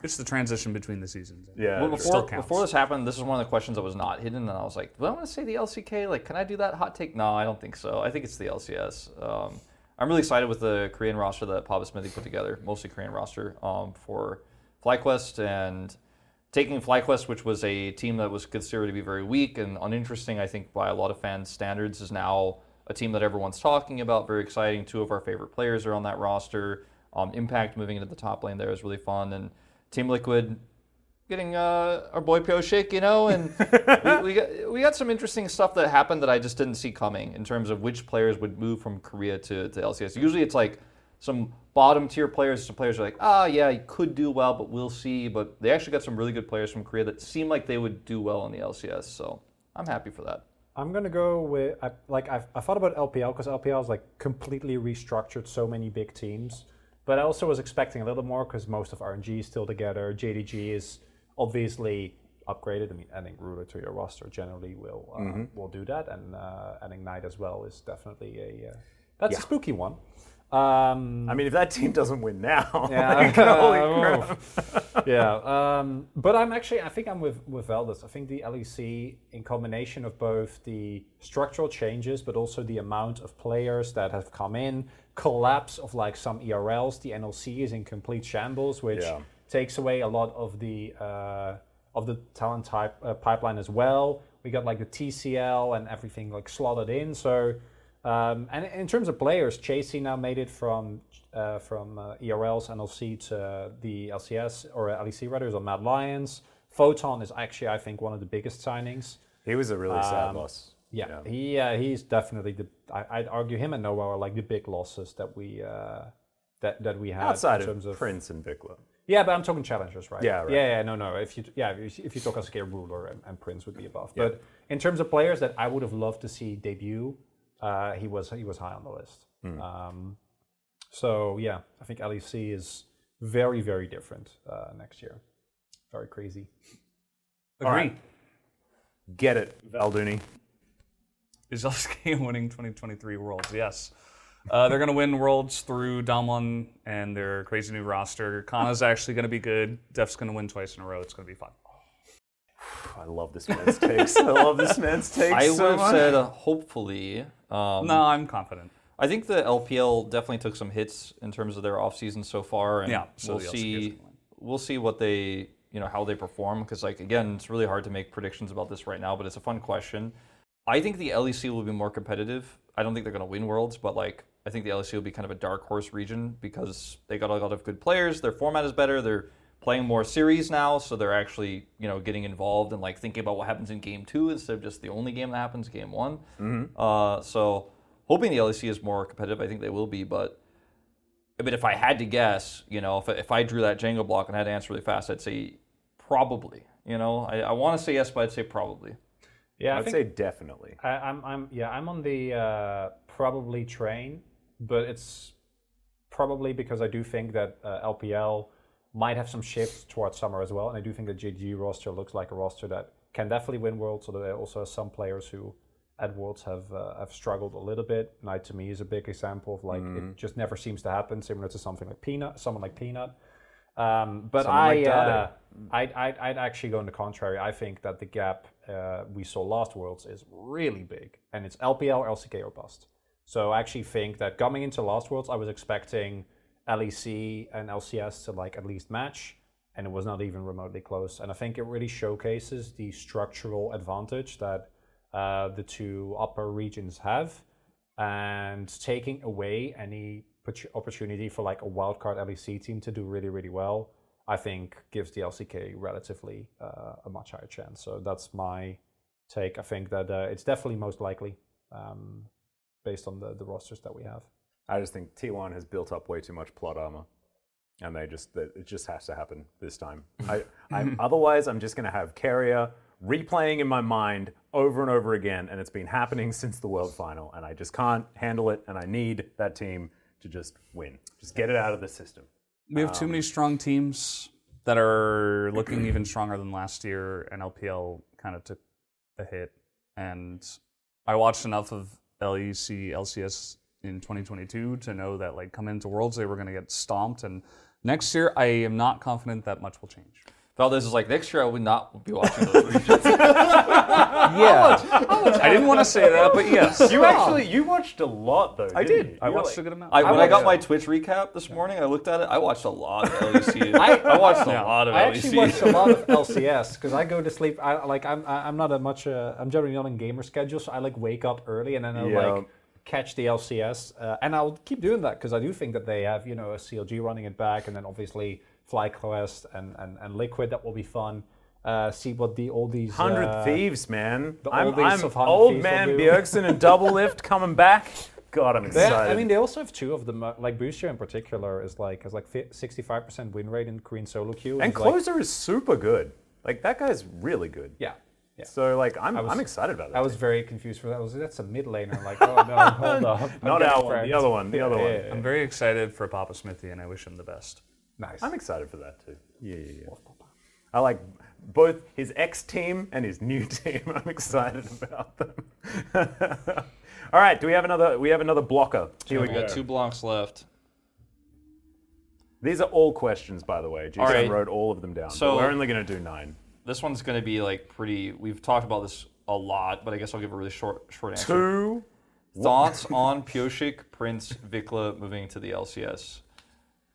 It's the transition between the seasons. Yeah, well, before, still before this happened, this is one of the questions that was not hidden, and I was like, well, I want to say the L C K. Like, can I do that hot take? No, I don't think so. I think it's the L C S. Um, I'm really excited with the Korean roster that Papa Smithy put together, mostly Korean roster, um, for FlyQuest and... Taking FlyQuest, which was a team that was considered to be very weak and uninteresting, I think by a lot of fans' standards, is now a team that everyone's talking about, very exciting. Two of our favorite players are on that roster. Um, Impact moving into the top lane there is really fun. And Team Liquid getting uh, our boy Pyosik, you know, and we, we, got, we got some interesting stuff that happened that I just didn't see coming in terms of which players would move from Korea to, to L C S. Usually it's like some... bottom tier players, some players are like, ah, oh, yeah, he could do well, but we'll see. But they actually got some really good players from Korea that seem like they would do well in the L C S. So I'm happy for that. I'm gonna go with I, like I've, I thought about L P L because L P L is like completely restructured so many big teams. But I also was expecting a little more because most of R N G is still together. J D G is obviously upgraded. I mean, adding Ruler to your roster generally will uh, mm-hmm. will do that, and uh, adding Knight as well is definitely a uh, that's yeah. a spooky one. Um, I mean, if that team doesn't win now, yeah, like, uh, holy crap. yeah. Um, but I'm actually, I think I'm with with Velders. I think the L E C, in combination of both the structural changes, but also the amount of players that have come in, collapse of like some E R Ls, the N L C is in complete shambles, which yeah. takes away a lot of the uh, of the talent type uh, pipeline as well. We got like the T C L and everything like slotted in, so. Um, and in terms of players, Chasey now made it from uh, from uh, E R Ls and L C to uh, the L C S, or uh, L E C rather, is on Mad Lions. Photon is actually, I think, one of the biggest signings. He was a really um, sad loss. Yeah, yeah. he uh, he's definitely the. I, I'd argue him and Noah are like the big losses that we uh, that that we had outside in terms of, of Prince and Vikla. Yeah, but I'm talking challengers, right? Yeah, right. Yeah, yeah, no, no. If you, yeah, if you talk L C K, Ruler and, and Prince would be above. Yeah. But in terms of players that I would have loved to see debut. Uh, he was he was high on the list. Mm. Um, so yeah, I think L E C is very very different uh, next year. Very crazy. Agree. All right. Get it, Valduni. Is L C K winning twenty twenty-three Worlds? Yes. Uh, they're going to win Worlds through Damwon and their crazy new roster. Kanna's actually going to be good. Deft's going to win twice in a row. It's going to be fun. I love this man's takes. I love this man's takes. I so would have said uh, hopefully. Um, no, I'm confident. I think the L P L definitely took some hits in terms of their offseason so far, and yeah, so we'll see. We'll see what they, you know, how they perform. Because, like, again, it's really hard to make predictions about this right now, but it's a fun question. I think the L E C will be more competitive. I don't think they're going to win Worlds, but like, I think the L E C will be kind of a dark horse region because they got a lot of good players. Their format is better. They're playing more series now, so they're actually, you know, getting involved and like thinking about what happens in game two instead of just the only game that happens, game one. Mm-hmm. Uh, so hoping the L E C is more competitive, I think they will be. But I mean, if I had to guess, you know, if if I drew that Django block and had to answer really fast, I'd say probably. You know, I, I want to say yes, but I'd say probably. Yeah, I'd I think say definitely. I, I'm, I'm, yeah, I'm on the uh, probably train, but it's probably because I do think that uh, L P L might have some shifts towards summer as well, and I do think the Gen G roster looks like a roster that can definitely win Worlds. So there are also some players who at Worlds have uh, have struggled a little bit. Knight to me is a big example of like mm. it just never seems to happen, similar to something like Peanut, someone like Peanut. Um, but someone I, like uh, I'd, I'd I'd actually go on the contrary. I think that the gap uh, we saw last Worlds is really big, and it's L P L, L C K, or bust. So I actually think that coming into last Worlds, I was expecting L E C and L C S to like at least match, and it was not even remotely close. And I think it really showcases the structural advantage that uh, the two upper regions have, and taking away any opportunity for like a wildcard L E C team to do really, really well, I think gives the L C K relatively uh, a much higher chance. So that's my take. I think that uh, it's definitely most likely um, based on the, the rosters that we have. I just think T one has built up way too much plot armor, and they just they, it just has to happen this time. I, I'm, otherwise, I'm just going to have Keria replaying in my mind over and over again, and it's been happening since the World Final, and I just can't handle it, and I need that team to just win. Just get it out of the system. We have um, too many strong teams that are looking even stronger than last year, and L P L kind of took a hit. And I watched enough of L E C, L C S in twenty twenty-two to know that like coming into Worlds, they were going to get stomped. And next year, I am not confident that much will change. Valdez is like, next year I would not be watching those regions. Yeah. How much, how much I didn't want to say that, but yes. You actually, you watched a lot, though, I didn't did. You? I you watched like, a good amount. I, when I, I got my Twitch recap this morning, I looked at it, I watched a lot of L E C. I, I watched yeah. a lot of L E C. I actually watched a lot of L C S, because I go to sleep, I, like, I'm I'm not a much, uh, I'm generally not on gamer schedule, so I, like, wake up early, and then I, yeah. like, catch the L C S. Uh, and I'll keep doing that, because I do think that they have, you know, a C L G running it back, and then obviously FlyQuest and, and, and Liquid, that will be fun. Uh, see what the all these hundred uh, thieves, man. The I'm, I'm of old thieves man Bjergsen and Double Lift coming back. God, I'm excited. They're, I mean, they also have two of them. Like Booster in particular is like has like sixty-five percent win rate in Korean solo queue. And Closer like, is super good. Like that guy's really good. Yeah. Yeah. So like I'm was, I'm excited about that. I was team. very confused for that. I was like, that's a mid laner. Like oh no, hold up. Not our one. The other one. The other yeah, one. Yeah, yeah. I'm very excited for Papa Smithy, and I wish him the best. Nice. I'm excited for that too. Yeah, yeah, yeah. I like both his ex-team and his new team. I'm excited about them. All right, do we have another? We have another blocker. Here we go. We got two blocks left. These are all questions, by the way. Jason right. wrote all of them down. So we're only going to do nine. This one's going to be like pretty. We've talked about this a lot, but I guess I'll give a really short, short answer. Two thoughts on Pyosik, Prince, Vikla moving to the L C S.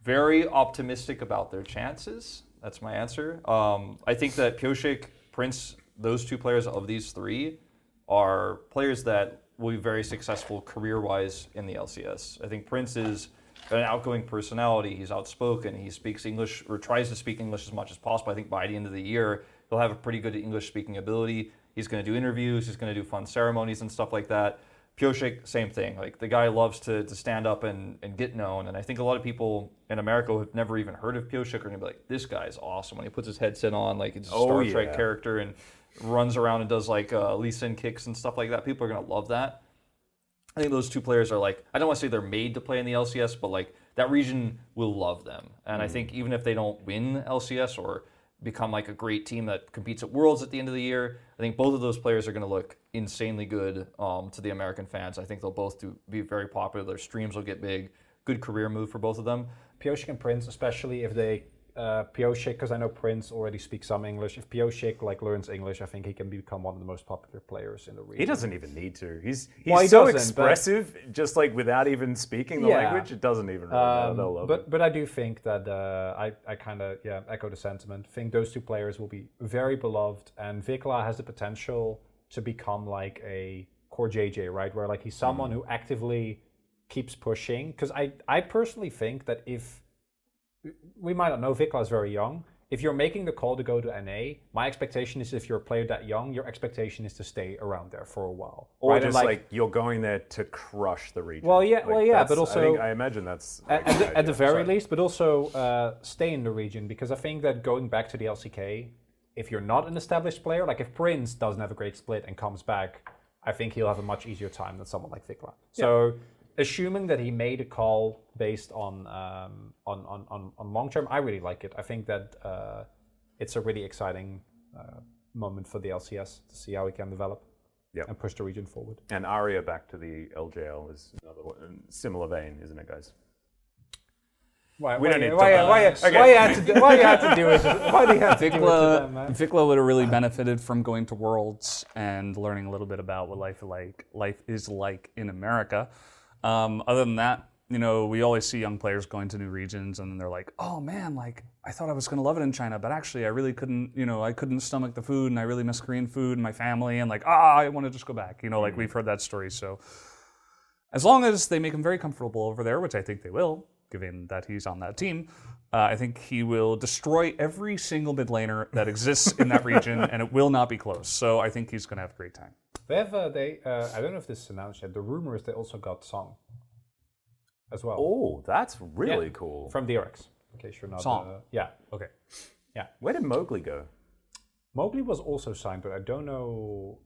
Very optimistic about their chances. That's my answer. Um, I think that Pyosik, Prince, those two players of these three are players that will be very successful career-wise in the L C S. I think Prince is an outgoing personality. He's outspoken. He speaks English or tries to speak English as much as possible. I think by the end of the year, he'll have a pretty good English-speaking ability. He's going to do interviews. He's going to do fun ceremonies and stuff like that. Pyosik, same thing. Like the guy loves to, to stand up and, and get known. And I think a lot of people in America who have never even heard of Pyosik are going to be like, this guy's awesome. When he puts his headset on, like it's a oh, Star yeah. Trek character and runs around and does like uh, Lee Sin kicks and stuff like that. People are going to love that. I think those two players are like, I don't want to say they're made to play in the L C S, but like that region will love them. And mm. I think even if they don't win L C S or become like a great team that competes at Worlds at the end of the year. I think both of those players are going to look insanely good um, to the American fans. I think they'll both do, be very popular. Their streams will get big. Good career move for both of them. Pyosik and Prince, especially if they... Uh, Pyosik, because I know Prince already speaks some English. If Pyosik like learns English, I think he can become one of the most popular players in the region. He doesn't even need to. He's he's well, he so expressive, but... just like without even speaking the yeah. language, it doesn't even. Really um, they'll love but it. But I do think that uh, I I kind of yeah echo the sentiment. Think those two players will be very beloved, and Vikla has the potential to become like a core J J, right? Where like he's someone mm. who actively keeps pushing. Because I I personally think that if we might not know, Vikla is very young. If you're making the call to go to N A, my expectation is if you're a player that young, your expectation is to stay around there for a while. Or right? just like, like you're going there to crush the region. Well, yeah, like, well, yeah, but also... I, think, I imagine that's... At, at, the, at the very Sorry. least, but also uh, stay in the region, because I think that going back to the L C K, if you're not an established player, like if Prince doesn't have a great split and comes back, I think he'll have a much easier time than someone like Vikla. So... Yeah. Assuming that he made a call based on um, on, on, on, on long term, I really like it. I think that uh, it's a really exciting uh, moment for the L C S to see how he can develop yep. and push the region forward. And Aria back to the L J L is another one. Similar vein, isn't it, guys? Why, we why, don't need why, to why, why, okay. why you had to do, why you had to do it? Why do you have to Vikla, do it to them, man? Vikla would have really benefited from going to Worlds and learning a little bit about what life like life is like in America. Um, other than that, you know, we always see young players going to new regions and they're like, oh man, like I thought I was going to love it in China, but actually I really couldn't, you know, I couldn't stomach the food and I really miss Korean food and my family and like, ah, I want to just go back. You know, like we've heard that story. So as long as they make him very comfortable over there, which I think they will, given that he's on that team, uh, I think he will destroy every single mid laner that exists in that region and it will not be close. So I think he's going to have a great time. They have, uh, they, uh, I don't know if this is announced yet, the rumor is they also got Song as well. Oh, that's really yeah. cool. From D R X, in case you're not... Song. Uh, yeah. Okay. Yeah. Where did Mowgli go? Mowgli was also signed, but I don't know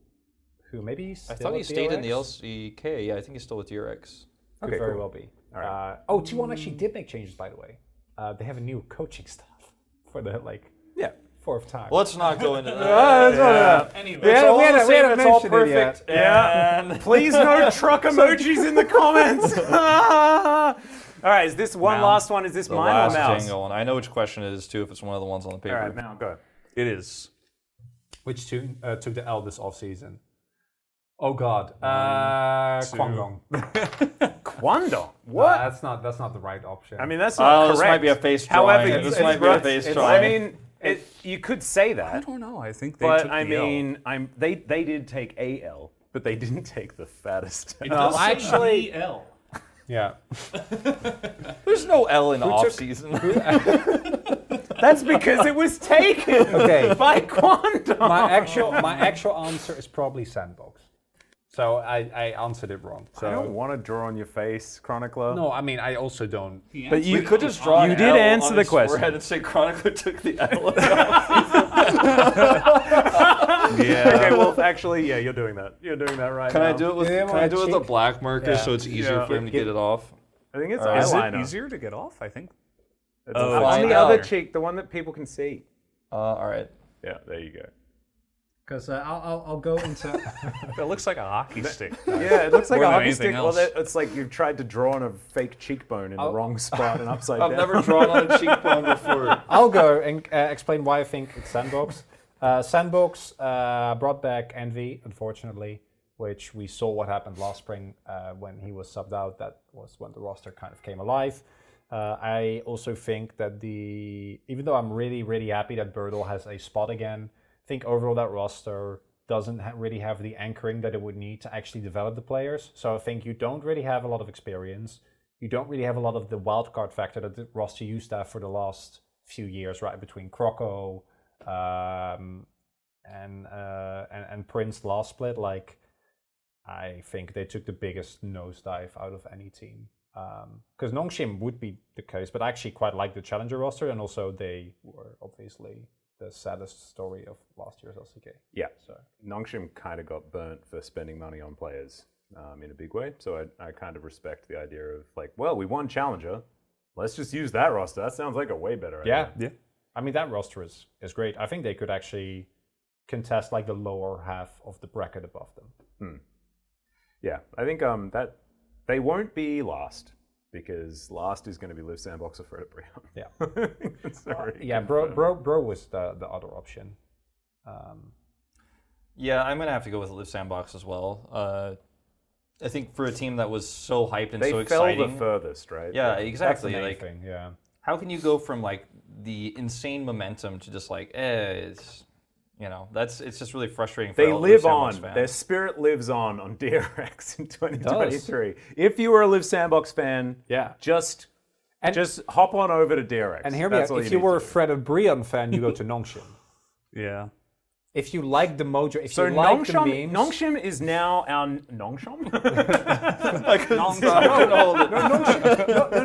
who. Maybe he's still I thought he stayed D R X? In the L C K. Yeah, I think he's still with D R X. Could okay, very cool. well be. All right. Uh, oh, T one actually did make changes, by the way. Uh, they have a new coaching staff for the, like... Yeah. Fourth time. Let's not go into that. no, that's yeah. not anyway, yeah, it's all we had, the same. We had it's all perfect. It yeah. And please no truck emojis in the comments. All right, is this one Mount. Last one? Is this the mine last or Mouse? Jingle, and I know which question it is too. If it's one of the ones on the paper. All right, now go. It is. Which tune uh, took the L this offseason? Oh God, uh, Kwangdong. Kwangdong. What? Uh, that's not. That's not the right option. I mean, that's not uh, correct. This might be a face drawing. However, this might be a face drawing. I mean. It, you could say that. I don't know. I think they but took I the mean, L. I'm, they, they did take a L, but they didn't take the fattest L. It does actually L. Yeah. There's no L in who off took, season. Who, that's because it was taken okay. by Kwangdong. My actual my actual answer is probably Sandbox. So I, I answered it wrong. So. I don't want to draw on your face, Chronicler. No, I mean I also don't. But you could just draw. You did answer the question. And say Chronicler took the L. yeah. Okay. Well, actually, yeah, you're doing that. You're doing that right. Can now. I do it with? Yeah, can I do it with a black marker yeah. so it's easier yeah. for him to get it off? I think it's uh, is it easier to get off. I think. It's oh, on the other cheek, the one that people can see. Uh, all right. Yeah. There you go. Because uh, I'll, I'll I'll go into... it looks like a hockey stick. yeah, it looks like a hockey stick. Well, it's like you've tried to draw on a fake cheekbone in I'll, the wrong spot and upside I've down. I've never drawn on a cheekbone before. I'll go and uh, explain why I think it's Sandbox. Uh, Sandbox uh, brought back Envy, unfortunately, which we saw what happened last spring uh, when he was subbed out. That was when the roster kind of came alive. Uh, I also think that the... Even though I'm really, really happy that Birdle has a spot again... I think overall that roster doesn't ha- really have the anchoring that it would need to actually develop the players. So I think you don't really have a lot of experience. You don't really have a lot of the wildcard factor that the roster used to have for the last few years, right? Between Croco um, and, uh, and and Prince last split, like I think they took the biggest nosedive out of any team. Because um, Nongshim would be the case, but I actually quite like the Challenger roster, and also they were obviously... the saddest story of last year's L C K. Yeah, so Nongshim kind of got burnt for spending money on players um, in a big way. So I, I kind of respect the idea of like, well, we won Challenger. Let's just use that roster. That sounds like a way better idea. Yeah, yeah. I mean, that roster is, is great. I think they could actually contest like the lower half of the bracket above them. Hmm. Yeah, I think um, that they won't be last, because last is going to be Liiv SANDBOX or Fredit BRION. Yeah. Sorry. Uh, yeah, bro, bro, bro was the, the other option. Um, yeah, I'm going to have to go with Liiv SANDBOX as well. Uh, I think for a team that was so hyped and so exciting. They fell the furthest, right? Yeah, yeah. Exactly. That's the main like, thing, yeah. How can you go from like the insane momentum to just like, eh, it's... You know, that's it's just really frustrating for they live on. Fans. Their spirit lives on on D R X in twenty twenty-three. If you were a Liiv SANDBOX fan, yeah. just and just hop on over to D R X. And hear me out, if you, you were a Fredit BRION fan, you go to Nongshim. Yeah. If you like the mojo, if so you like Nongshim, the memes... Nongshim is now our... Nongshim? Nongshim. No, no,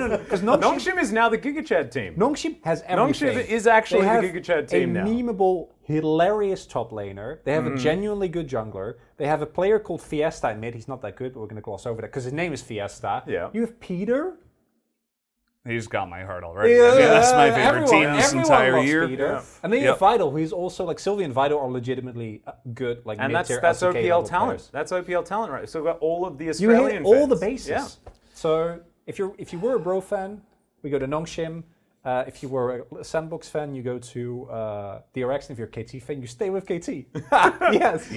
no. Because no, no, no. Nongshim is now the GigaChad team. Nongshim has everything. Nongshim is actually the GigaChad team now. They have a memeable, hilarious top laner. They have mm. a genuinely good jungler. They have a player called Fiesta in mid. He's not that good, but we're going to gloss over that because his name is Fiesta. Yeah. You have Peter... He's got my heart already. Yeah, I mean, that's my favorite everyone, team this entire year. Yeah. And then you yep. have Vital, who's also like Sylvie and Vital are legitimately good. Like and that's that's L C K O P L talent. Players. That's O P L talent, right? So we've got all of the Australian. You hit all fans. The bases. Yeah. So if you if you were a Bro fan, we go to Nongshim. Uh, if you were a SANDBOX fan, you go to uh, D R X. And if you're a K T fan, you stay with K T. Yes. Yeah. If,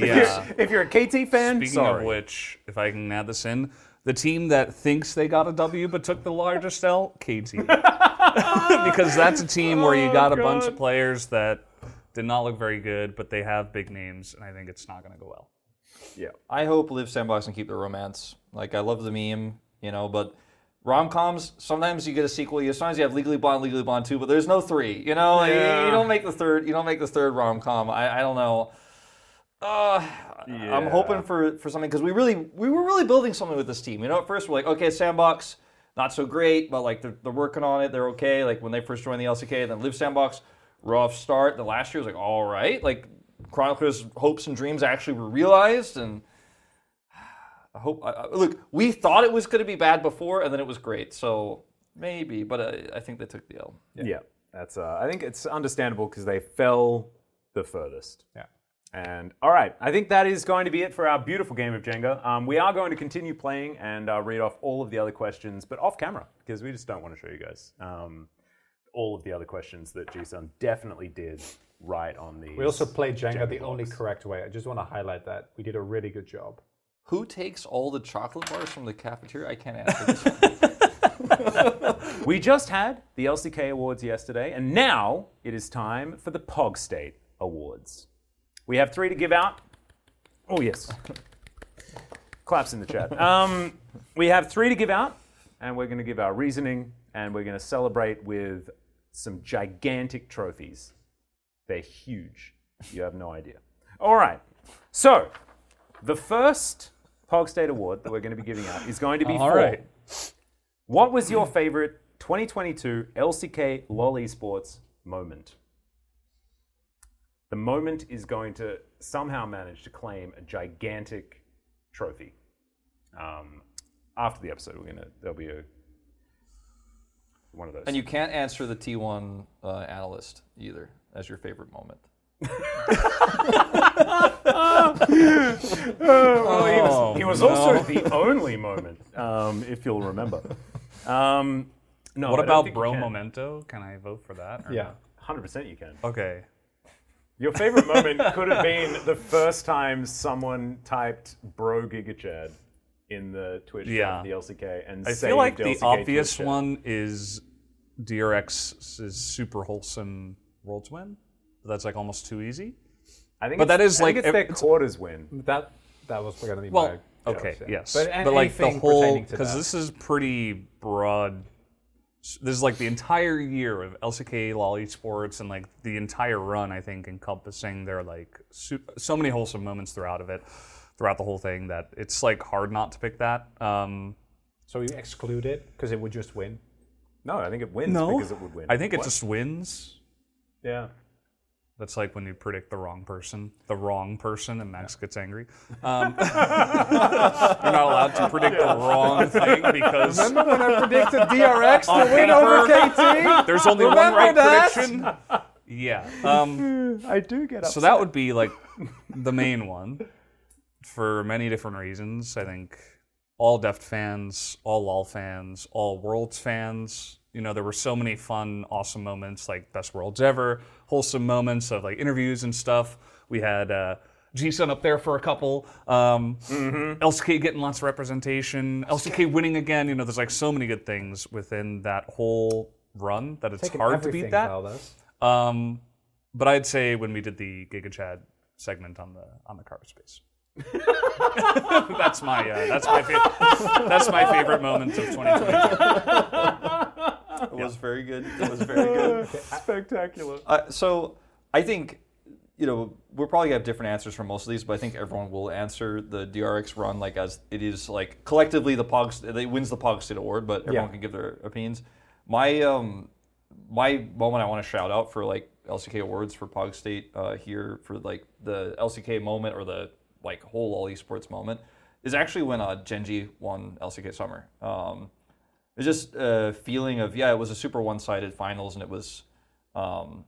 you're, if you're a K T fan, speaking sorry. Of which, if I can add this in. The team that thinks they got a W but took the largest L, K T. Because that's a team where you got oh, a God. bunch of players that did not look very good, but they have big names, and I think it's not going to go well. Yeah. I hope Liiv SANDBOX can keep the romance. Like, I love the meme, you know, but rom-coms, sometimes you get a sequel. Sometimes you have Legally Blonde, Legally Blonde two, but there's no three. You know, yeah. you, you don't make the third, you don't make the third rom-com. I, I don't know. Uh, yeah. I'm hoping for, for something because we really we were really building something with this team. You know, at first we're like, okay, SANDBOX, not so great, but like they're, they're working on it. They're okay. Like when they first joined the L C K, then Liiv SANDBOX, rough start. The last year was like, all right, like Chronicler's hopes and dreams actually were realized. And I hope I, look, we thought it was going to be bad before, and then it was great. So maybe, but I, I think they took the L. Yeah, yeah that's. Uh, I think it's understandable because they fell the furthest. Yeah. And all right, I think that is going to be it for our beautiful game of Jenga. Um, we are going to continue playing and uh, read off all of the other questions, but off camera, because we just don't want to show you guys um, all of the other questions that G-Sun definitely did right on these. We also played Jenga, Jenga the blocks. Only correct way. I just want to highlight that. We did a really good job. Who takes all the chocolate bars from the cafeteria? I can't answer this. We just had the L C K Awards yesterday, and now it is time for the Pogstate Awards. We have three to give out. Oh, yes. Claps in the chat. Um, we have three to give out, and we're going to give our reasoning, and we're going to celebrate with some gigantic trophies. They're huge. You have no idea. All right. So, the first Pogstate Award that we're going to be giving out is going to be All for... All right. What was your favorite twenty twenty-two L C K LoL Esports moment? The moment is going to somehow manage to claim a gigantic trophy. Um, after the episode, we're gonna there'll be a one of those. And you can't answer the T one uh, analyst either as your favorite moment. oh, well, he was, he was no. also the only moment, um, if you'll remember. Um, no. What about Bro can. Momento? Can I vote for that? Or yeah, one hundred percent you can. Okay. Your favorite moment could have been the first time someone typed "bro GigaChad" in the Twitch yeah. of the L C K, and I feel like the L C K obvious Twitch one chat. Is D R X's super wholesome Worlds win. That's like almost too easy. I think, but that is I like think it's their it's, quarters win. That that was going to be well. My okay, job, yes, but, but like the whole because this is pretty broad. This is like the entire year of L C K LoL Esports and like the entire run, I think, encompassing their like so, so many wholesome moments throughout of it, throughout the whole thing that it's like hard not to pick that. Um, so you exclude it because it would just win? No, I think it wins no, because it would win. I think it what? just wins. Yeah. That's like when you predict the wrong person, the wrong person, and Max gets angry. Um, you're not allowed to predict yeah. the wrong thing because... Remember when I predicted D R X to win over K T? There's only Remember one right that? prediction. Yeah. Um, I do get upset. So that would be like the main one for many different reasons. I think all Deft fans, all LoL fans, all Worlds fans, you know, there were so many fun, awesome moments, like Best Worlds Ever, wholesome moments of like interviews and stuff. We had uh, G-Sun up there for a couple, um, mm-hmm. L C K getting lots of representation, L C K winning again. You know, there's like so many good things within that whole run that it's Taking hard to beat that. Um, but I'd say when we did the Giga Chad segment on the on the Carver Space. that's my uh, that's my favorite that's my favorite moment of twenty twenty. It was very good. It was very good. Spectacular. Uh, so I think you know we're probably gonna have different answers for most of these, but I think everyone will answer the D R X run like as it is like collectively the Pogstate. It wins the Pogstate award, but everyone yeah. can give their opinions. My um my moment I want to shout out for like L C K awards for Pogstate uh, here for like the L C K moment or the like whole LoL esports moment is actually when uh, Gen.G won L C K Summer. Um, it's just a feeling of yeah, it was a super one-sided finals, and it was um,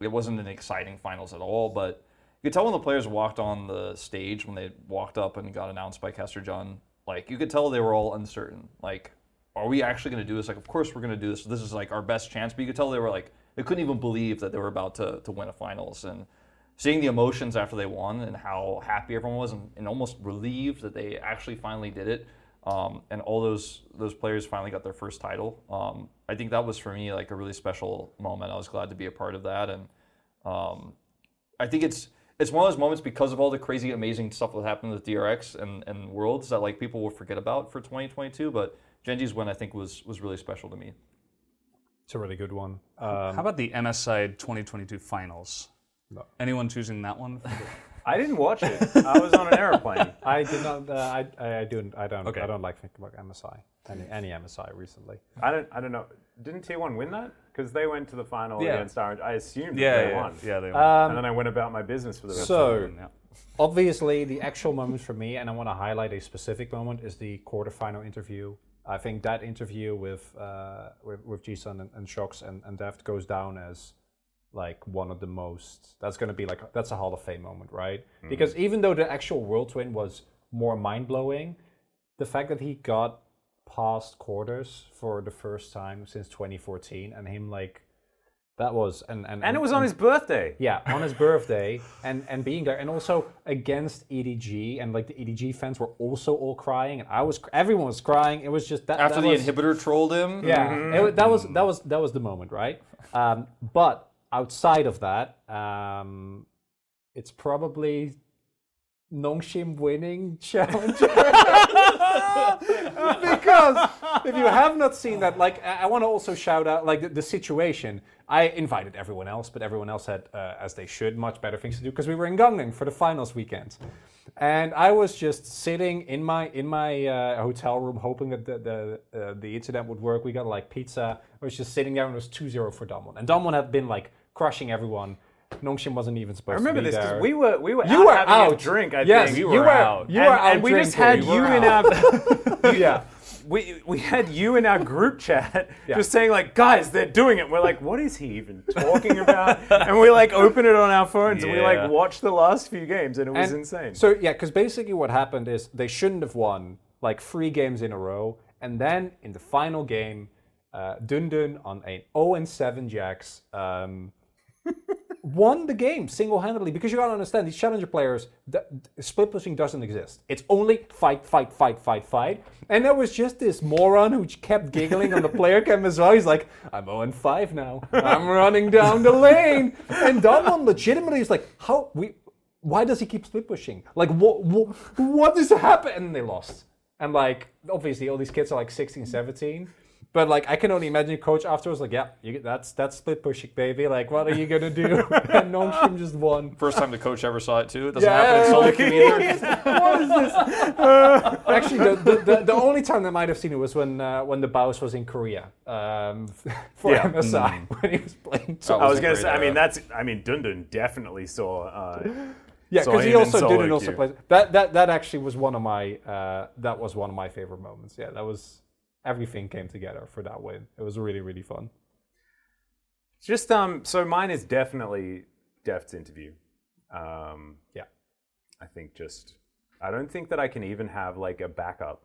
it wasn't an exciting finals at all. But you could tell when the players walked on the stage when they walked up and got announced by Caster John, like you could tell they were all uncertain. Like, are we actually going to do this? Like, of course we're going to do this. This is like our best chance. But you could tell they were like they couldn't even believe that they were about to to win a finals and. Seeing the emotions after they won and how happy everyone was and, and almost relieved that they actually finally did it, um, and all those those players finally got their first title. Um, I think that was for me like a really special moment. I was glad to be a part of that, and um, I think it's it's one of those moments because of all the crazy, amazing stuff that happened with D R X and, and Worlds that like people will forget about for twenty twenty-two. But Gen.G's win I think was was really special to me. It's a really good one. Um, how about the M S side twenty twenty-two finals? No. Anyone choosing that one? I didn't watch it. I was on an airplane. I did not. Uh, I, I I don't. I don't. Okay. I don't like thinking about M S I. Any any M S I recently. I don't. I don't know. Didn't T one win that? Because they went to the final yeah. against R N G. I assumed yeah, that they yeah, won. Yeah, they won. Um, and then I went about my business for the rest so, of the game. Obviously, the actual moment for me, and I want to highlight a specific moment, is the quarterfinal interview. I think that interview with uh, with, with G-Sun and, and Shox and, and Deft goes down as. Like one of the most, that's going to be like, that's a Hall of Fame moment, right? Mm. Because even though the actual Worlds win was more mind-blowing, the fact that he got past quarters for the first time since twenty fourteen and him like, that was... And and, and it was and, on his birthday. Yeah, on his birthday and, and being there. And also against E D G and like the E D G fans were also all crying and I was, everyone was crying. It was just that... After that the was, inhibitor trolled him? Yeah, mm-hmm. it, that was that was, that was the moment, right? Um, but... Outside of that, um, it's probably Nongshim winning Challenger. Because if you have not seen that, like, I, I want to also shout out, like, the, the situation. I invited everyone else, but everyone else had, uh, as they should, much better things to do because we were in Gangneung for the finals weekend. And I was just sitting in my in my uh, hotel room hoping that the the, uh, the incident would work. We got like pizza. I was just sitting there and it was two zero for Damwon. And Damwon had been like crushing everyone. Nongshim wasn't even supposed to be there. I remember this because we were, we were you out were having out. a drink, I yes, think. You were, you were out. You were and, out and we drinking. just had you, you in our... yeah. We we had you in our group chat yeah. just saying like, guys, they're doing it. We're like, what is he even talking about? And we like open it on our phones yeah. and we like watch the last few games and it was and insane. So yeah, because basically what happened is they shouldn't have won like three games in a row. And then in the final game, uh, Dundun on a oh and seven Jax um, won the game single-handedly because you gotta understand these challenger players, the, the split pushing doesn't exist. It's only fight, fight, fight, fight, fight. And there was just this moron who kept giggling on the player cam as well. He's like, I'm oh and five now. I'm running down the lane. And Damwon legitimately is like, how we? Why does he keep split pushing? Like, what? What, what is happening? And they lost. And like, obviously, all these kids are like sixteen, seventeen. But like I can only imagine coach afterwards like yeah you, that's that's split pushing baby like what are you gonna do and Nongshim just won. First time the coach ever saw it too. It doesn't yeah, happen in solo community. What is this? Uh, actually, the, the, the, the only time I might have seen it was when uh, when the Baus was in Korea um, for yeah. M S I mm. when he was playing. I was, was gonna say. Era. I mean that's I mean Dundun definitely saw. Uh, Yeah, because he also Dundun also plays. That that that actually was one of my uh, that was one of my favorite moments. Yeah, that was. Everything came together for that win. It was really, really fun. Just um, so mine is definitely Deft's interview. Um, yeah, I think just I don't think that I can even have like a backup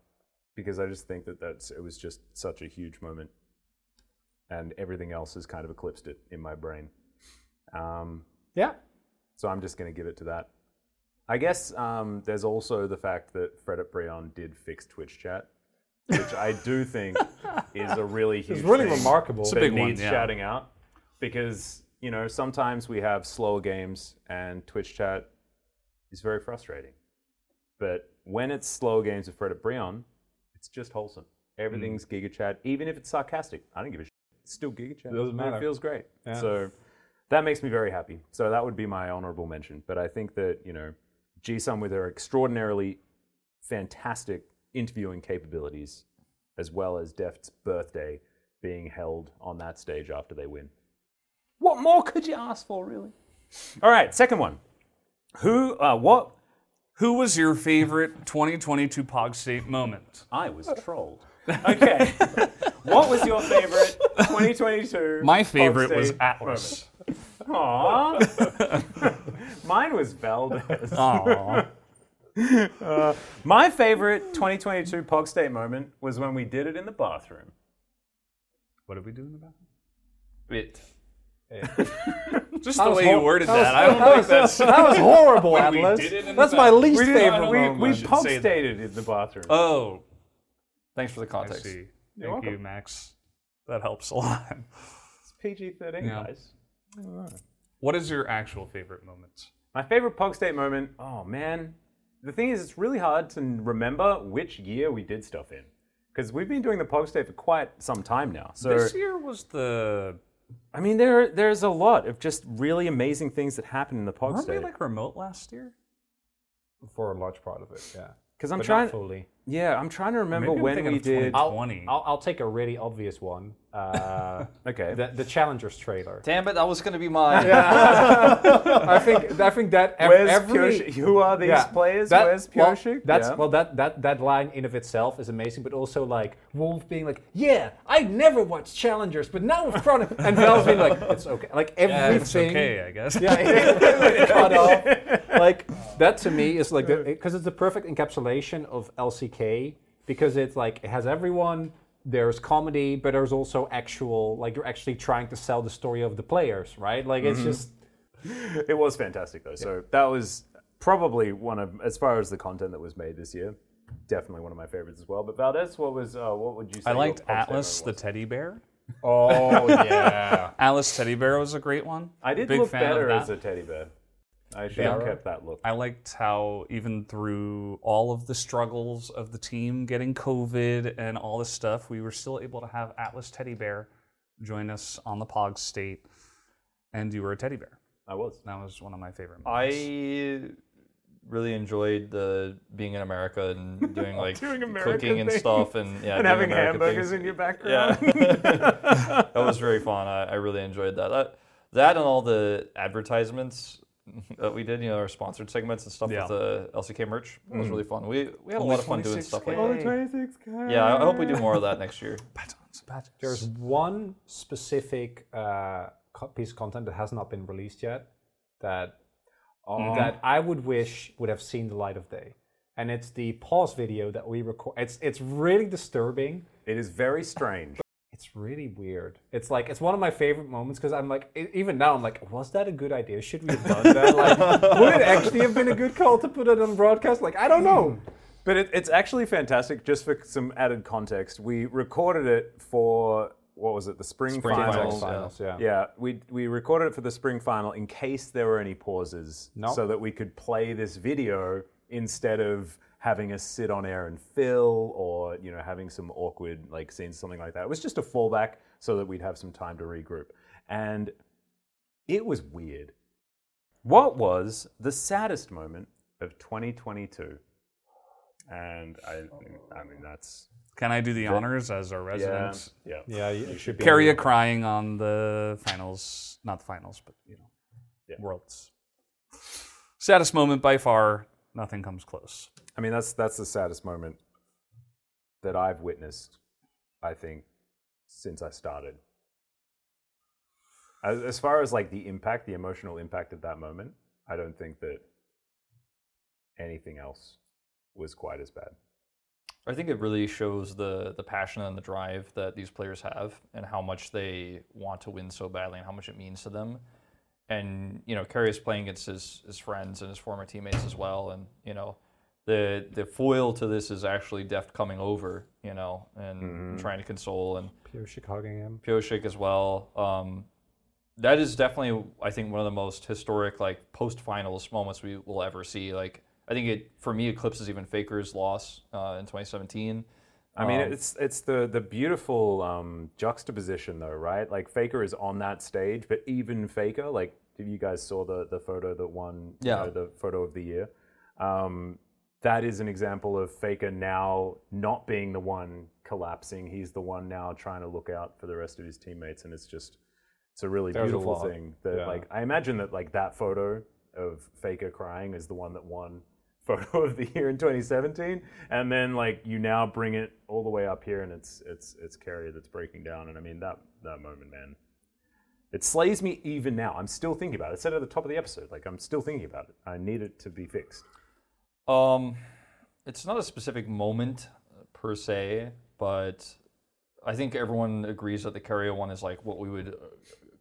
because I just think that that's it was just such a huge moment, and everything else has kind of eclipsed it in my brain. Um, yeah, so I'm just gonna give it to that. I guess um, there's also the fact that Fredit BRION did fix Twitch chat, which I do think is a really huge. It's really thing remarkable. It's a big one. Needs yeah. shouting out. Because, you know, sometimes we have slower games and Twitch chat is very frustrating. But when it's slow games with Fredit BRION, it's just wholesome. Everything's mm. GigaChat, even if it's sarcastic. I don't give a shit. It's still GigaChat. It doesn't matter. It feels great. Yeah. So that makes me very happy. So that would be my honorable mention. But I think that, you know, G-Sun with her extraordinarily fantastic interviewing capabilities, as well as Deft's birthday being held on that stage after they win. What more could you ask for, really? All right, second one. Who uh, what? Who was your favorite twenty twenty-two Pogstate moment? I was trolled. Okay. What was your favorite twenty twenty-two My favorite Pogstate was Atlas. Moment? Aww. Mine was Valdez. Aww. uh, my favorite twenty twenty-two Pogstate moment was when we did it in the bathroom. What did we do in the bathroom? It. Yeah. Just the way you worded that, that, was, that I don't that think was, that's that was horrible. Atlas, that's my least we favorite. We, we, we Pogstated in the bathroom. Oh, thanks for the context. Thank welcome. you, Max. That helps a lot. It's P G thirteen, yeah. guys. Right. What is your actual favorite moment? My favorite Pogstate moment. Oh man, the thing is, it's really hard to remember which year we did stuff in because we've been doing the Pogstate for quite some time now. So this year was the. I mean, there there's a lot of just really amazing things that happened in the Pogstate. Weren't we like remote last year? For a large part of it, yeah. Because I'm but trying. Not fully. Yeah, I'm trying to remember Maybe when we did. I'll, I'll, I'll take a really obvious one. Uh, okay. The, the Challengers trailer. Damn it, that was going to be mine. Yeah. I think I think that Where's every Pyosik? Who are these yeah. players? That, Where's Pyosik? Well, that's yeah. well that, that that line in of itself is amazing, but also like Wolf being like, yeah, I never watched Challengers, but now in front of and Valve being like, it's okay, like everything. Yeah, it's okay, I guess. Yeah, it cut off. Like that to me is like because it's the perfect encapsulation of L C K. Because it's like it has everyone. There's comedy, but there's also actual like you're actually trying to sell the story of the players, right? Like it's mm-hmm. just. It was fantastic though. Yeah. So that was probably one of, as far as the content that was made this year, definitely one of my favorites as well. But Valdez, what was uh, what would you say? I liked Atlas the teddy bear. Oh yeah, Atlas teddy bear was a great one. I did Big look better as a teddy bear. I should have kept that look. I liked how even through all of the struggles of the team getting COVID and all this stuff, we were still able to have Atlas Teddy Bear join us on the Pogstate, and you were a teddy bear. I was. That was one of my favorite moments. I really enjoyed the being in America and doing like doing cooking and stuff and yeah, and having American hamburgers things. In your background. Yeah. That was very fun. I, I really enjoyed that. that. That and all the advertisements that we did, you know, our sponsored segments and stuff yeah. with the L C K merch. It was really fun. We we had only a lot of fun doing stuff like that. Only twenty-six K. Yeah, I, I hope we do more of that next year. Patons, patons. There's one specific uh, piece of content that has not been released yet that um, that I would wish would have seen the light of day. And it's the pause video that we record. It's it's really disturbing. It is very strange. It's really weird. It's like, it's one of my favorite moments because I'm like, even now I'm like, was that a good idea? Should we have done that? Like, would it actually have been a good call to put it on broadcast? Like, I don't know. But it, it's actually fantastic. Just for some added context, we recorded it for, what was it? The spring, spring finals. finals yeah. yeah. Yeah. We, we recorded it for the spring final in case there were any pauses nope. so that we could play this video instead of having us sit on air and fill, or you know, having some awkward like scenes, something like that. It was just a fallback so that we'd have some time to regroup. And it was weird. What was the saddest moment of twenty twenty-two? And I, I mean, that's. Can I do the honors as our resident? Yeah, yeah, yeah you should be. Keria crying on the finals, not the finals, but you know, yeah. Worlds. Saddest moment by far. Nothing comes close. I mean, that's that's the saddest moment that I've witnessed, I think, since I started. As, as far as like the impact, the emotional impact of that moment, I don't think that anything else was quite as bad. I think it really shows the the passion and the drive that these players have and how much they want to win so badly and how much it means to them. And, you know, Keria is playing against his, his friends and his former teammates as well. And, you know, the the foil to this is actually Deft coming over, you know, and mm-hmm. trying to console. And Pyosik hugging him. Pyosik as well. Um, that is definitely, I think, one of the most historic, like, post-finals moments we will ever see. Like, I think it, for me, eclipses even Faker's loss uh, in twenty seventeen. I mean, um, it's it's the the beautiful um, juxtaposition, though, right? Like, Faker is on that stage, but even Faker, like, you guys saw the, the photo that won, yeah. you know, the photo of the year. Um, that is an example of Faker now not being the one collapsing. He's the one now trying to look out for the rest of his teammates, and it's just, it's a really There's beautiful a thing. That yeah. like, I imagine that, like, that photo of Faker crying is the one that won photo of the year in twenty seventeen, and then like you now bring it all the way up here, and it's it's it's Keria that's breaking down. And I mean that that moment, man, it slays me even now. I'm still thinking about it. I said at the top of the episode, like I'm still thinking about it. I need it to be fixed. Um, it's not a specific moment per se, but I think everyone agrees that the Keria one is like what we would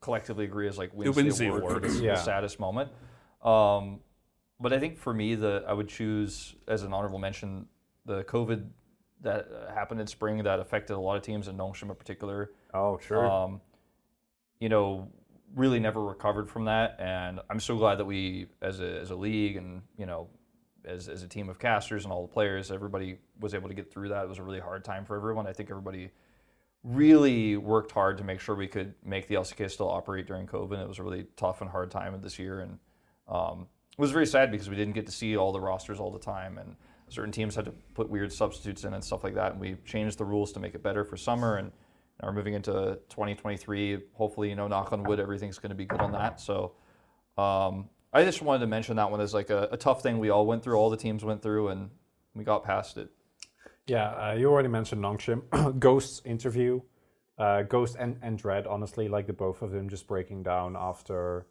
collectively agree is like wins, wins the award, the yeah. saddest moment. Um. But I think for me, the I would choose as an honorable mention the COVID that happened in spring that affected a lot of teams, and Nongshim in particular. Oh, sure. Um, you know, really never recovered from that, and I'm so glad that we, as a as a league, and you know, as as a team of casters and all the players, everybody was able to get through that. It was a really hard time for everyone. I think everybody really worked hard to make sure we could make the L C K still operate during COVID. It was a really tough and hard time this year, and. Um, It was very sad because we didn't get to see all the rosters all the time, and certain teams had to put weird substitutes in and stuff like that, and we changed the rules to make it better for summer, and now we're moving into twenty twenty-three. Hopefully, you know, knock on wood, everything's going to be good on that. So um, I just wanted to mention that one as like a, a tough thing we all went through, all the teams went through, and we got past it. Yeah, uh, you already mentioned Nongshim. Ghost's interview. Uh, Ghost and, and Dread, honestly, like the both of them just breaking down after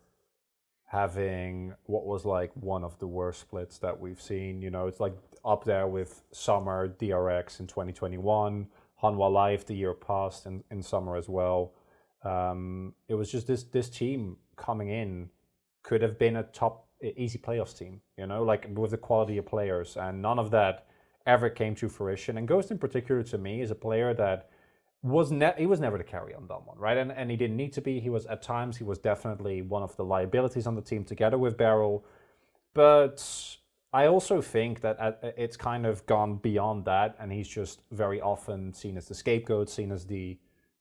having what was like one of the worst splits that we've seen. You know, it's like up there with Summer, D R X in twenty twenty-one, Hanwha Live the year past in, in summer as well. Um, it was just this this team coming in could have been a top, easy playoffs team, you know, like with the quality of players, and none of that ever came to fruition. And Ghost in particular to me is a player that was ne- he was never the Keria on Damwon, right? And and he didn't need to be. He was, at times, he was definitely one of the liabilities on the team together with Beryl. But I also think that at, it's kind of gone beyond that, and he's just very often seen as the scapegoat, seen as the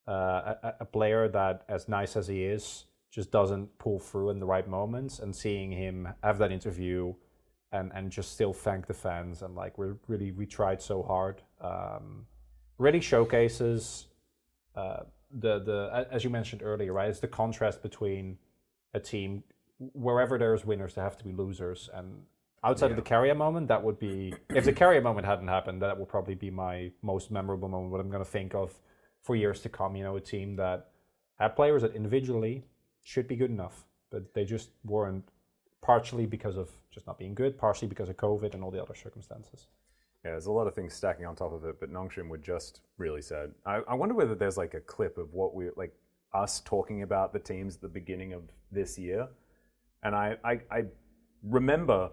uh, a, a player that, as nice as he is, just doesn't pull through in the right moments. And seeing him have that interview and, and just still thank the fans and like, we're really, we tried so hard. Um, really showcases... Uh, the the as you mentioned earlier, right? It's the contrast between a team wherever there's winners, there have to be losers. And outside yeah. of the Keria moment, that would be if the Keria moment hadn't happened, that would probably be my most memorable moment. What I'm going to think of for years to come. You know, a team that had players that individually should be good enough, but they just weren't. Partially because of just not being good, partially because of COVID and all the other circumstances. Yeah, there's a lot of things stacking on top of it, but Nongshim were just really sad. I, I wonder whether there's like a clip of what we like us talking about the teams at the beginning of this year. And I, I, I remember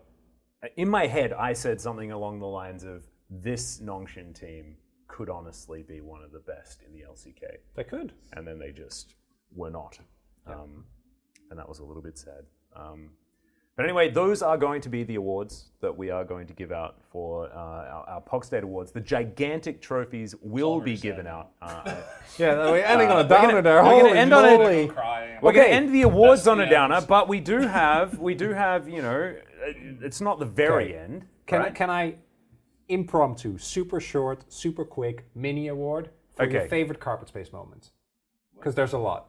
in my head I said something along the lines of this Nongshim team could honestly be one of the best in the L C K. They could, and then they just were not, yeah. um, and that was a little bit sad. Um, But anyway, those are going to be the awards that we are going to give out for uh, our, our Pogstate Awards. The gigantic trophies will be given out. Uh, yeah, we're ending uh, on a downer there. We're going to end on a, We're going to end the awards on a downer, but we do have, we do have, you know, it's not the very okay. end. Can right? I, can I impromptu, super short, super quick mini award for okay. your favorite carpet space moment? Because there's a lot.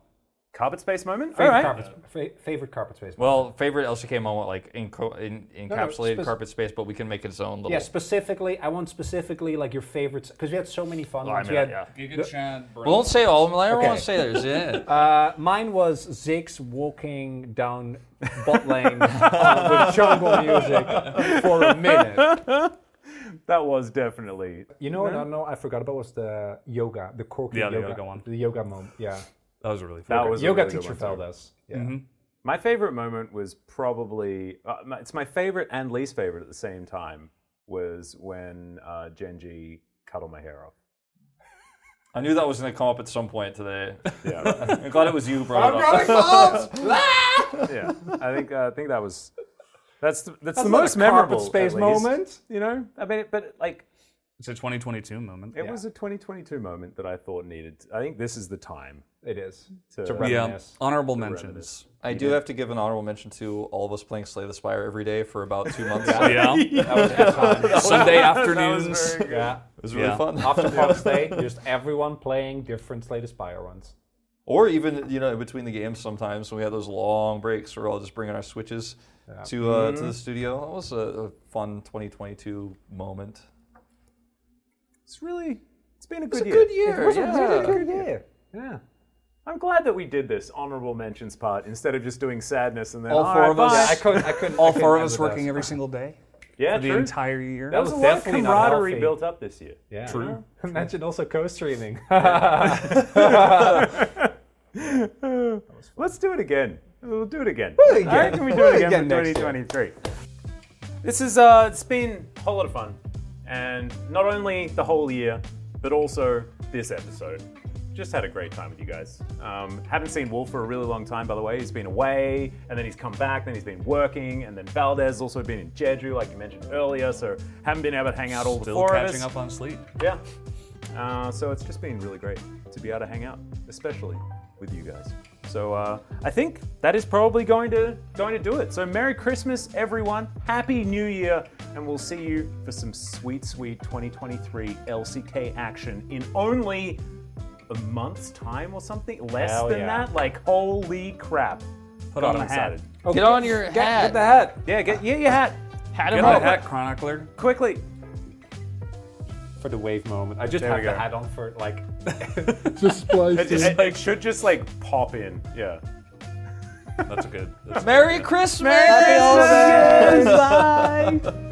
Carpet space moment? Favorite, all right. Carpet, fa favorite carpet space moment. Well, favorite L C K moment, like enco in, encapsulated no, no, carpet space, but we can make it its own little... Yeah, specifically, I want specifically like your favorites, because we had so many fun oh, ones. I mean, had, yeah. Giga Chad, we won't say all of them, I don't want to say theirs. Yeah. Uh, mine was Ziggs walking down bot lane uh, with jungle music for a minute. That was definitely... You know what I know I forgot about was the yoga, the corky yeah, yoga, yoga one. The yoga moment, yeah. That was really fun. Yoga really teacher told us. Yeah. Mm-hmm. My favorite moment was probably, uh, my, it's my favorite and least favorite at the same time, was when uh, Gen G cut all my hair off. I knew that was going to come up at some point today. Yeah. I'm glad it was you, bro. I'm going up. Yeah, I think, uh, I think that was, that's the, that's that's the most memorable space moment, you know? I mean, but like. It's a twenty twenty-two moment. It yeah. was a twenty twenty-two moment that I thought needed, to, I think this is the time. It is. To, to reminisce. Yeah. Honorable to mentions. Reminisce. I you do did. have to give an honorable mention to all of us playing Slay the Spire every day for about two months. yeah. yeah. That was fun. That Sunday was, afternoons. That was yeah. It was really yeah. fun. After Pogstate, just everyone playing different Slay the Spire ones. Or even, you know, between the games sometimes when we had those long breaks where we're all just bringing our Switches yeah. to, uh, mm. to the studio. That was a, a fun twenty twenty-two moment. It's really, it's been a good year. It's a good year. It was yeah. a really good year. Yeah. I'm glad that we did this honorable mentions part instead of just doing sadness and then all, all four right, of us. Yeah, I couldn't, I couldn't, all I couldn't four of us working us. every single day. Yeah, for true. The entire year. That, that was, was a lot of camaraderie built up this year. Yeah, true. true. Imagine also co-streaming. Let's do it again. We'll do it again. Do it again. I reckon we do we'll it again, again for twenty twenty-three. This is uh, it's been a whole lot of fun, and not only the whole year, but also this episode. Just had a great time with you guys. Um, haven't seen Wolf for a really long time, by the way. He's been away, and then he's come back, then he's been working, and then Valdez also been in Jeju, like you mentioned earlier, so haven't been able to hang out all the four of us. Still catching up on sleep. Yeah. Uh, so it's just been really great to be able to hang out, especially with you guys. So uh, I think that is probably going to, going to do it. So Merry Christmas, everyone. Happy New Year. And we'll see you for some sweet, sweet twenty twenty-three L C K action in only... a month's time or something? Less Hell than yeah. that? Like, holy crap. Put on a hat. Oh, get, get on your get, hat. Get the hat. Yeah, get, get your hat. Hat him on. Hat chronicler. Quickly. For the wave moment. I just there have the hat on for, like... just splice it, it, it should just, like, pop in. Yeah. That's good. That's Merry good. Christmas! Merry Christmas! Happy holidays! Bye!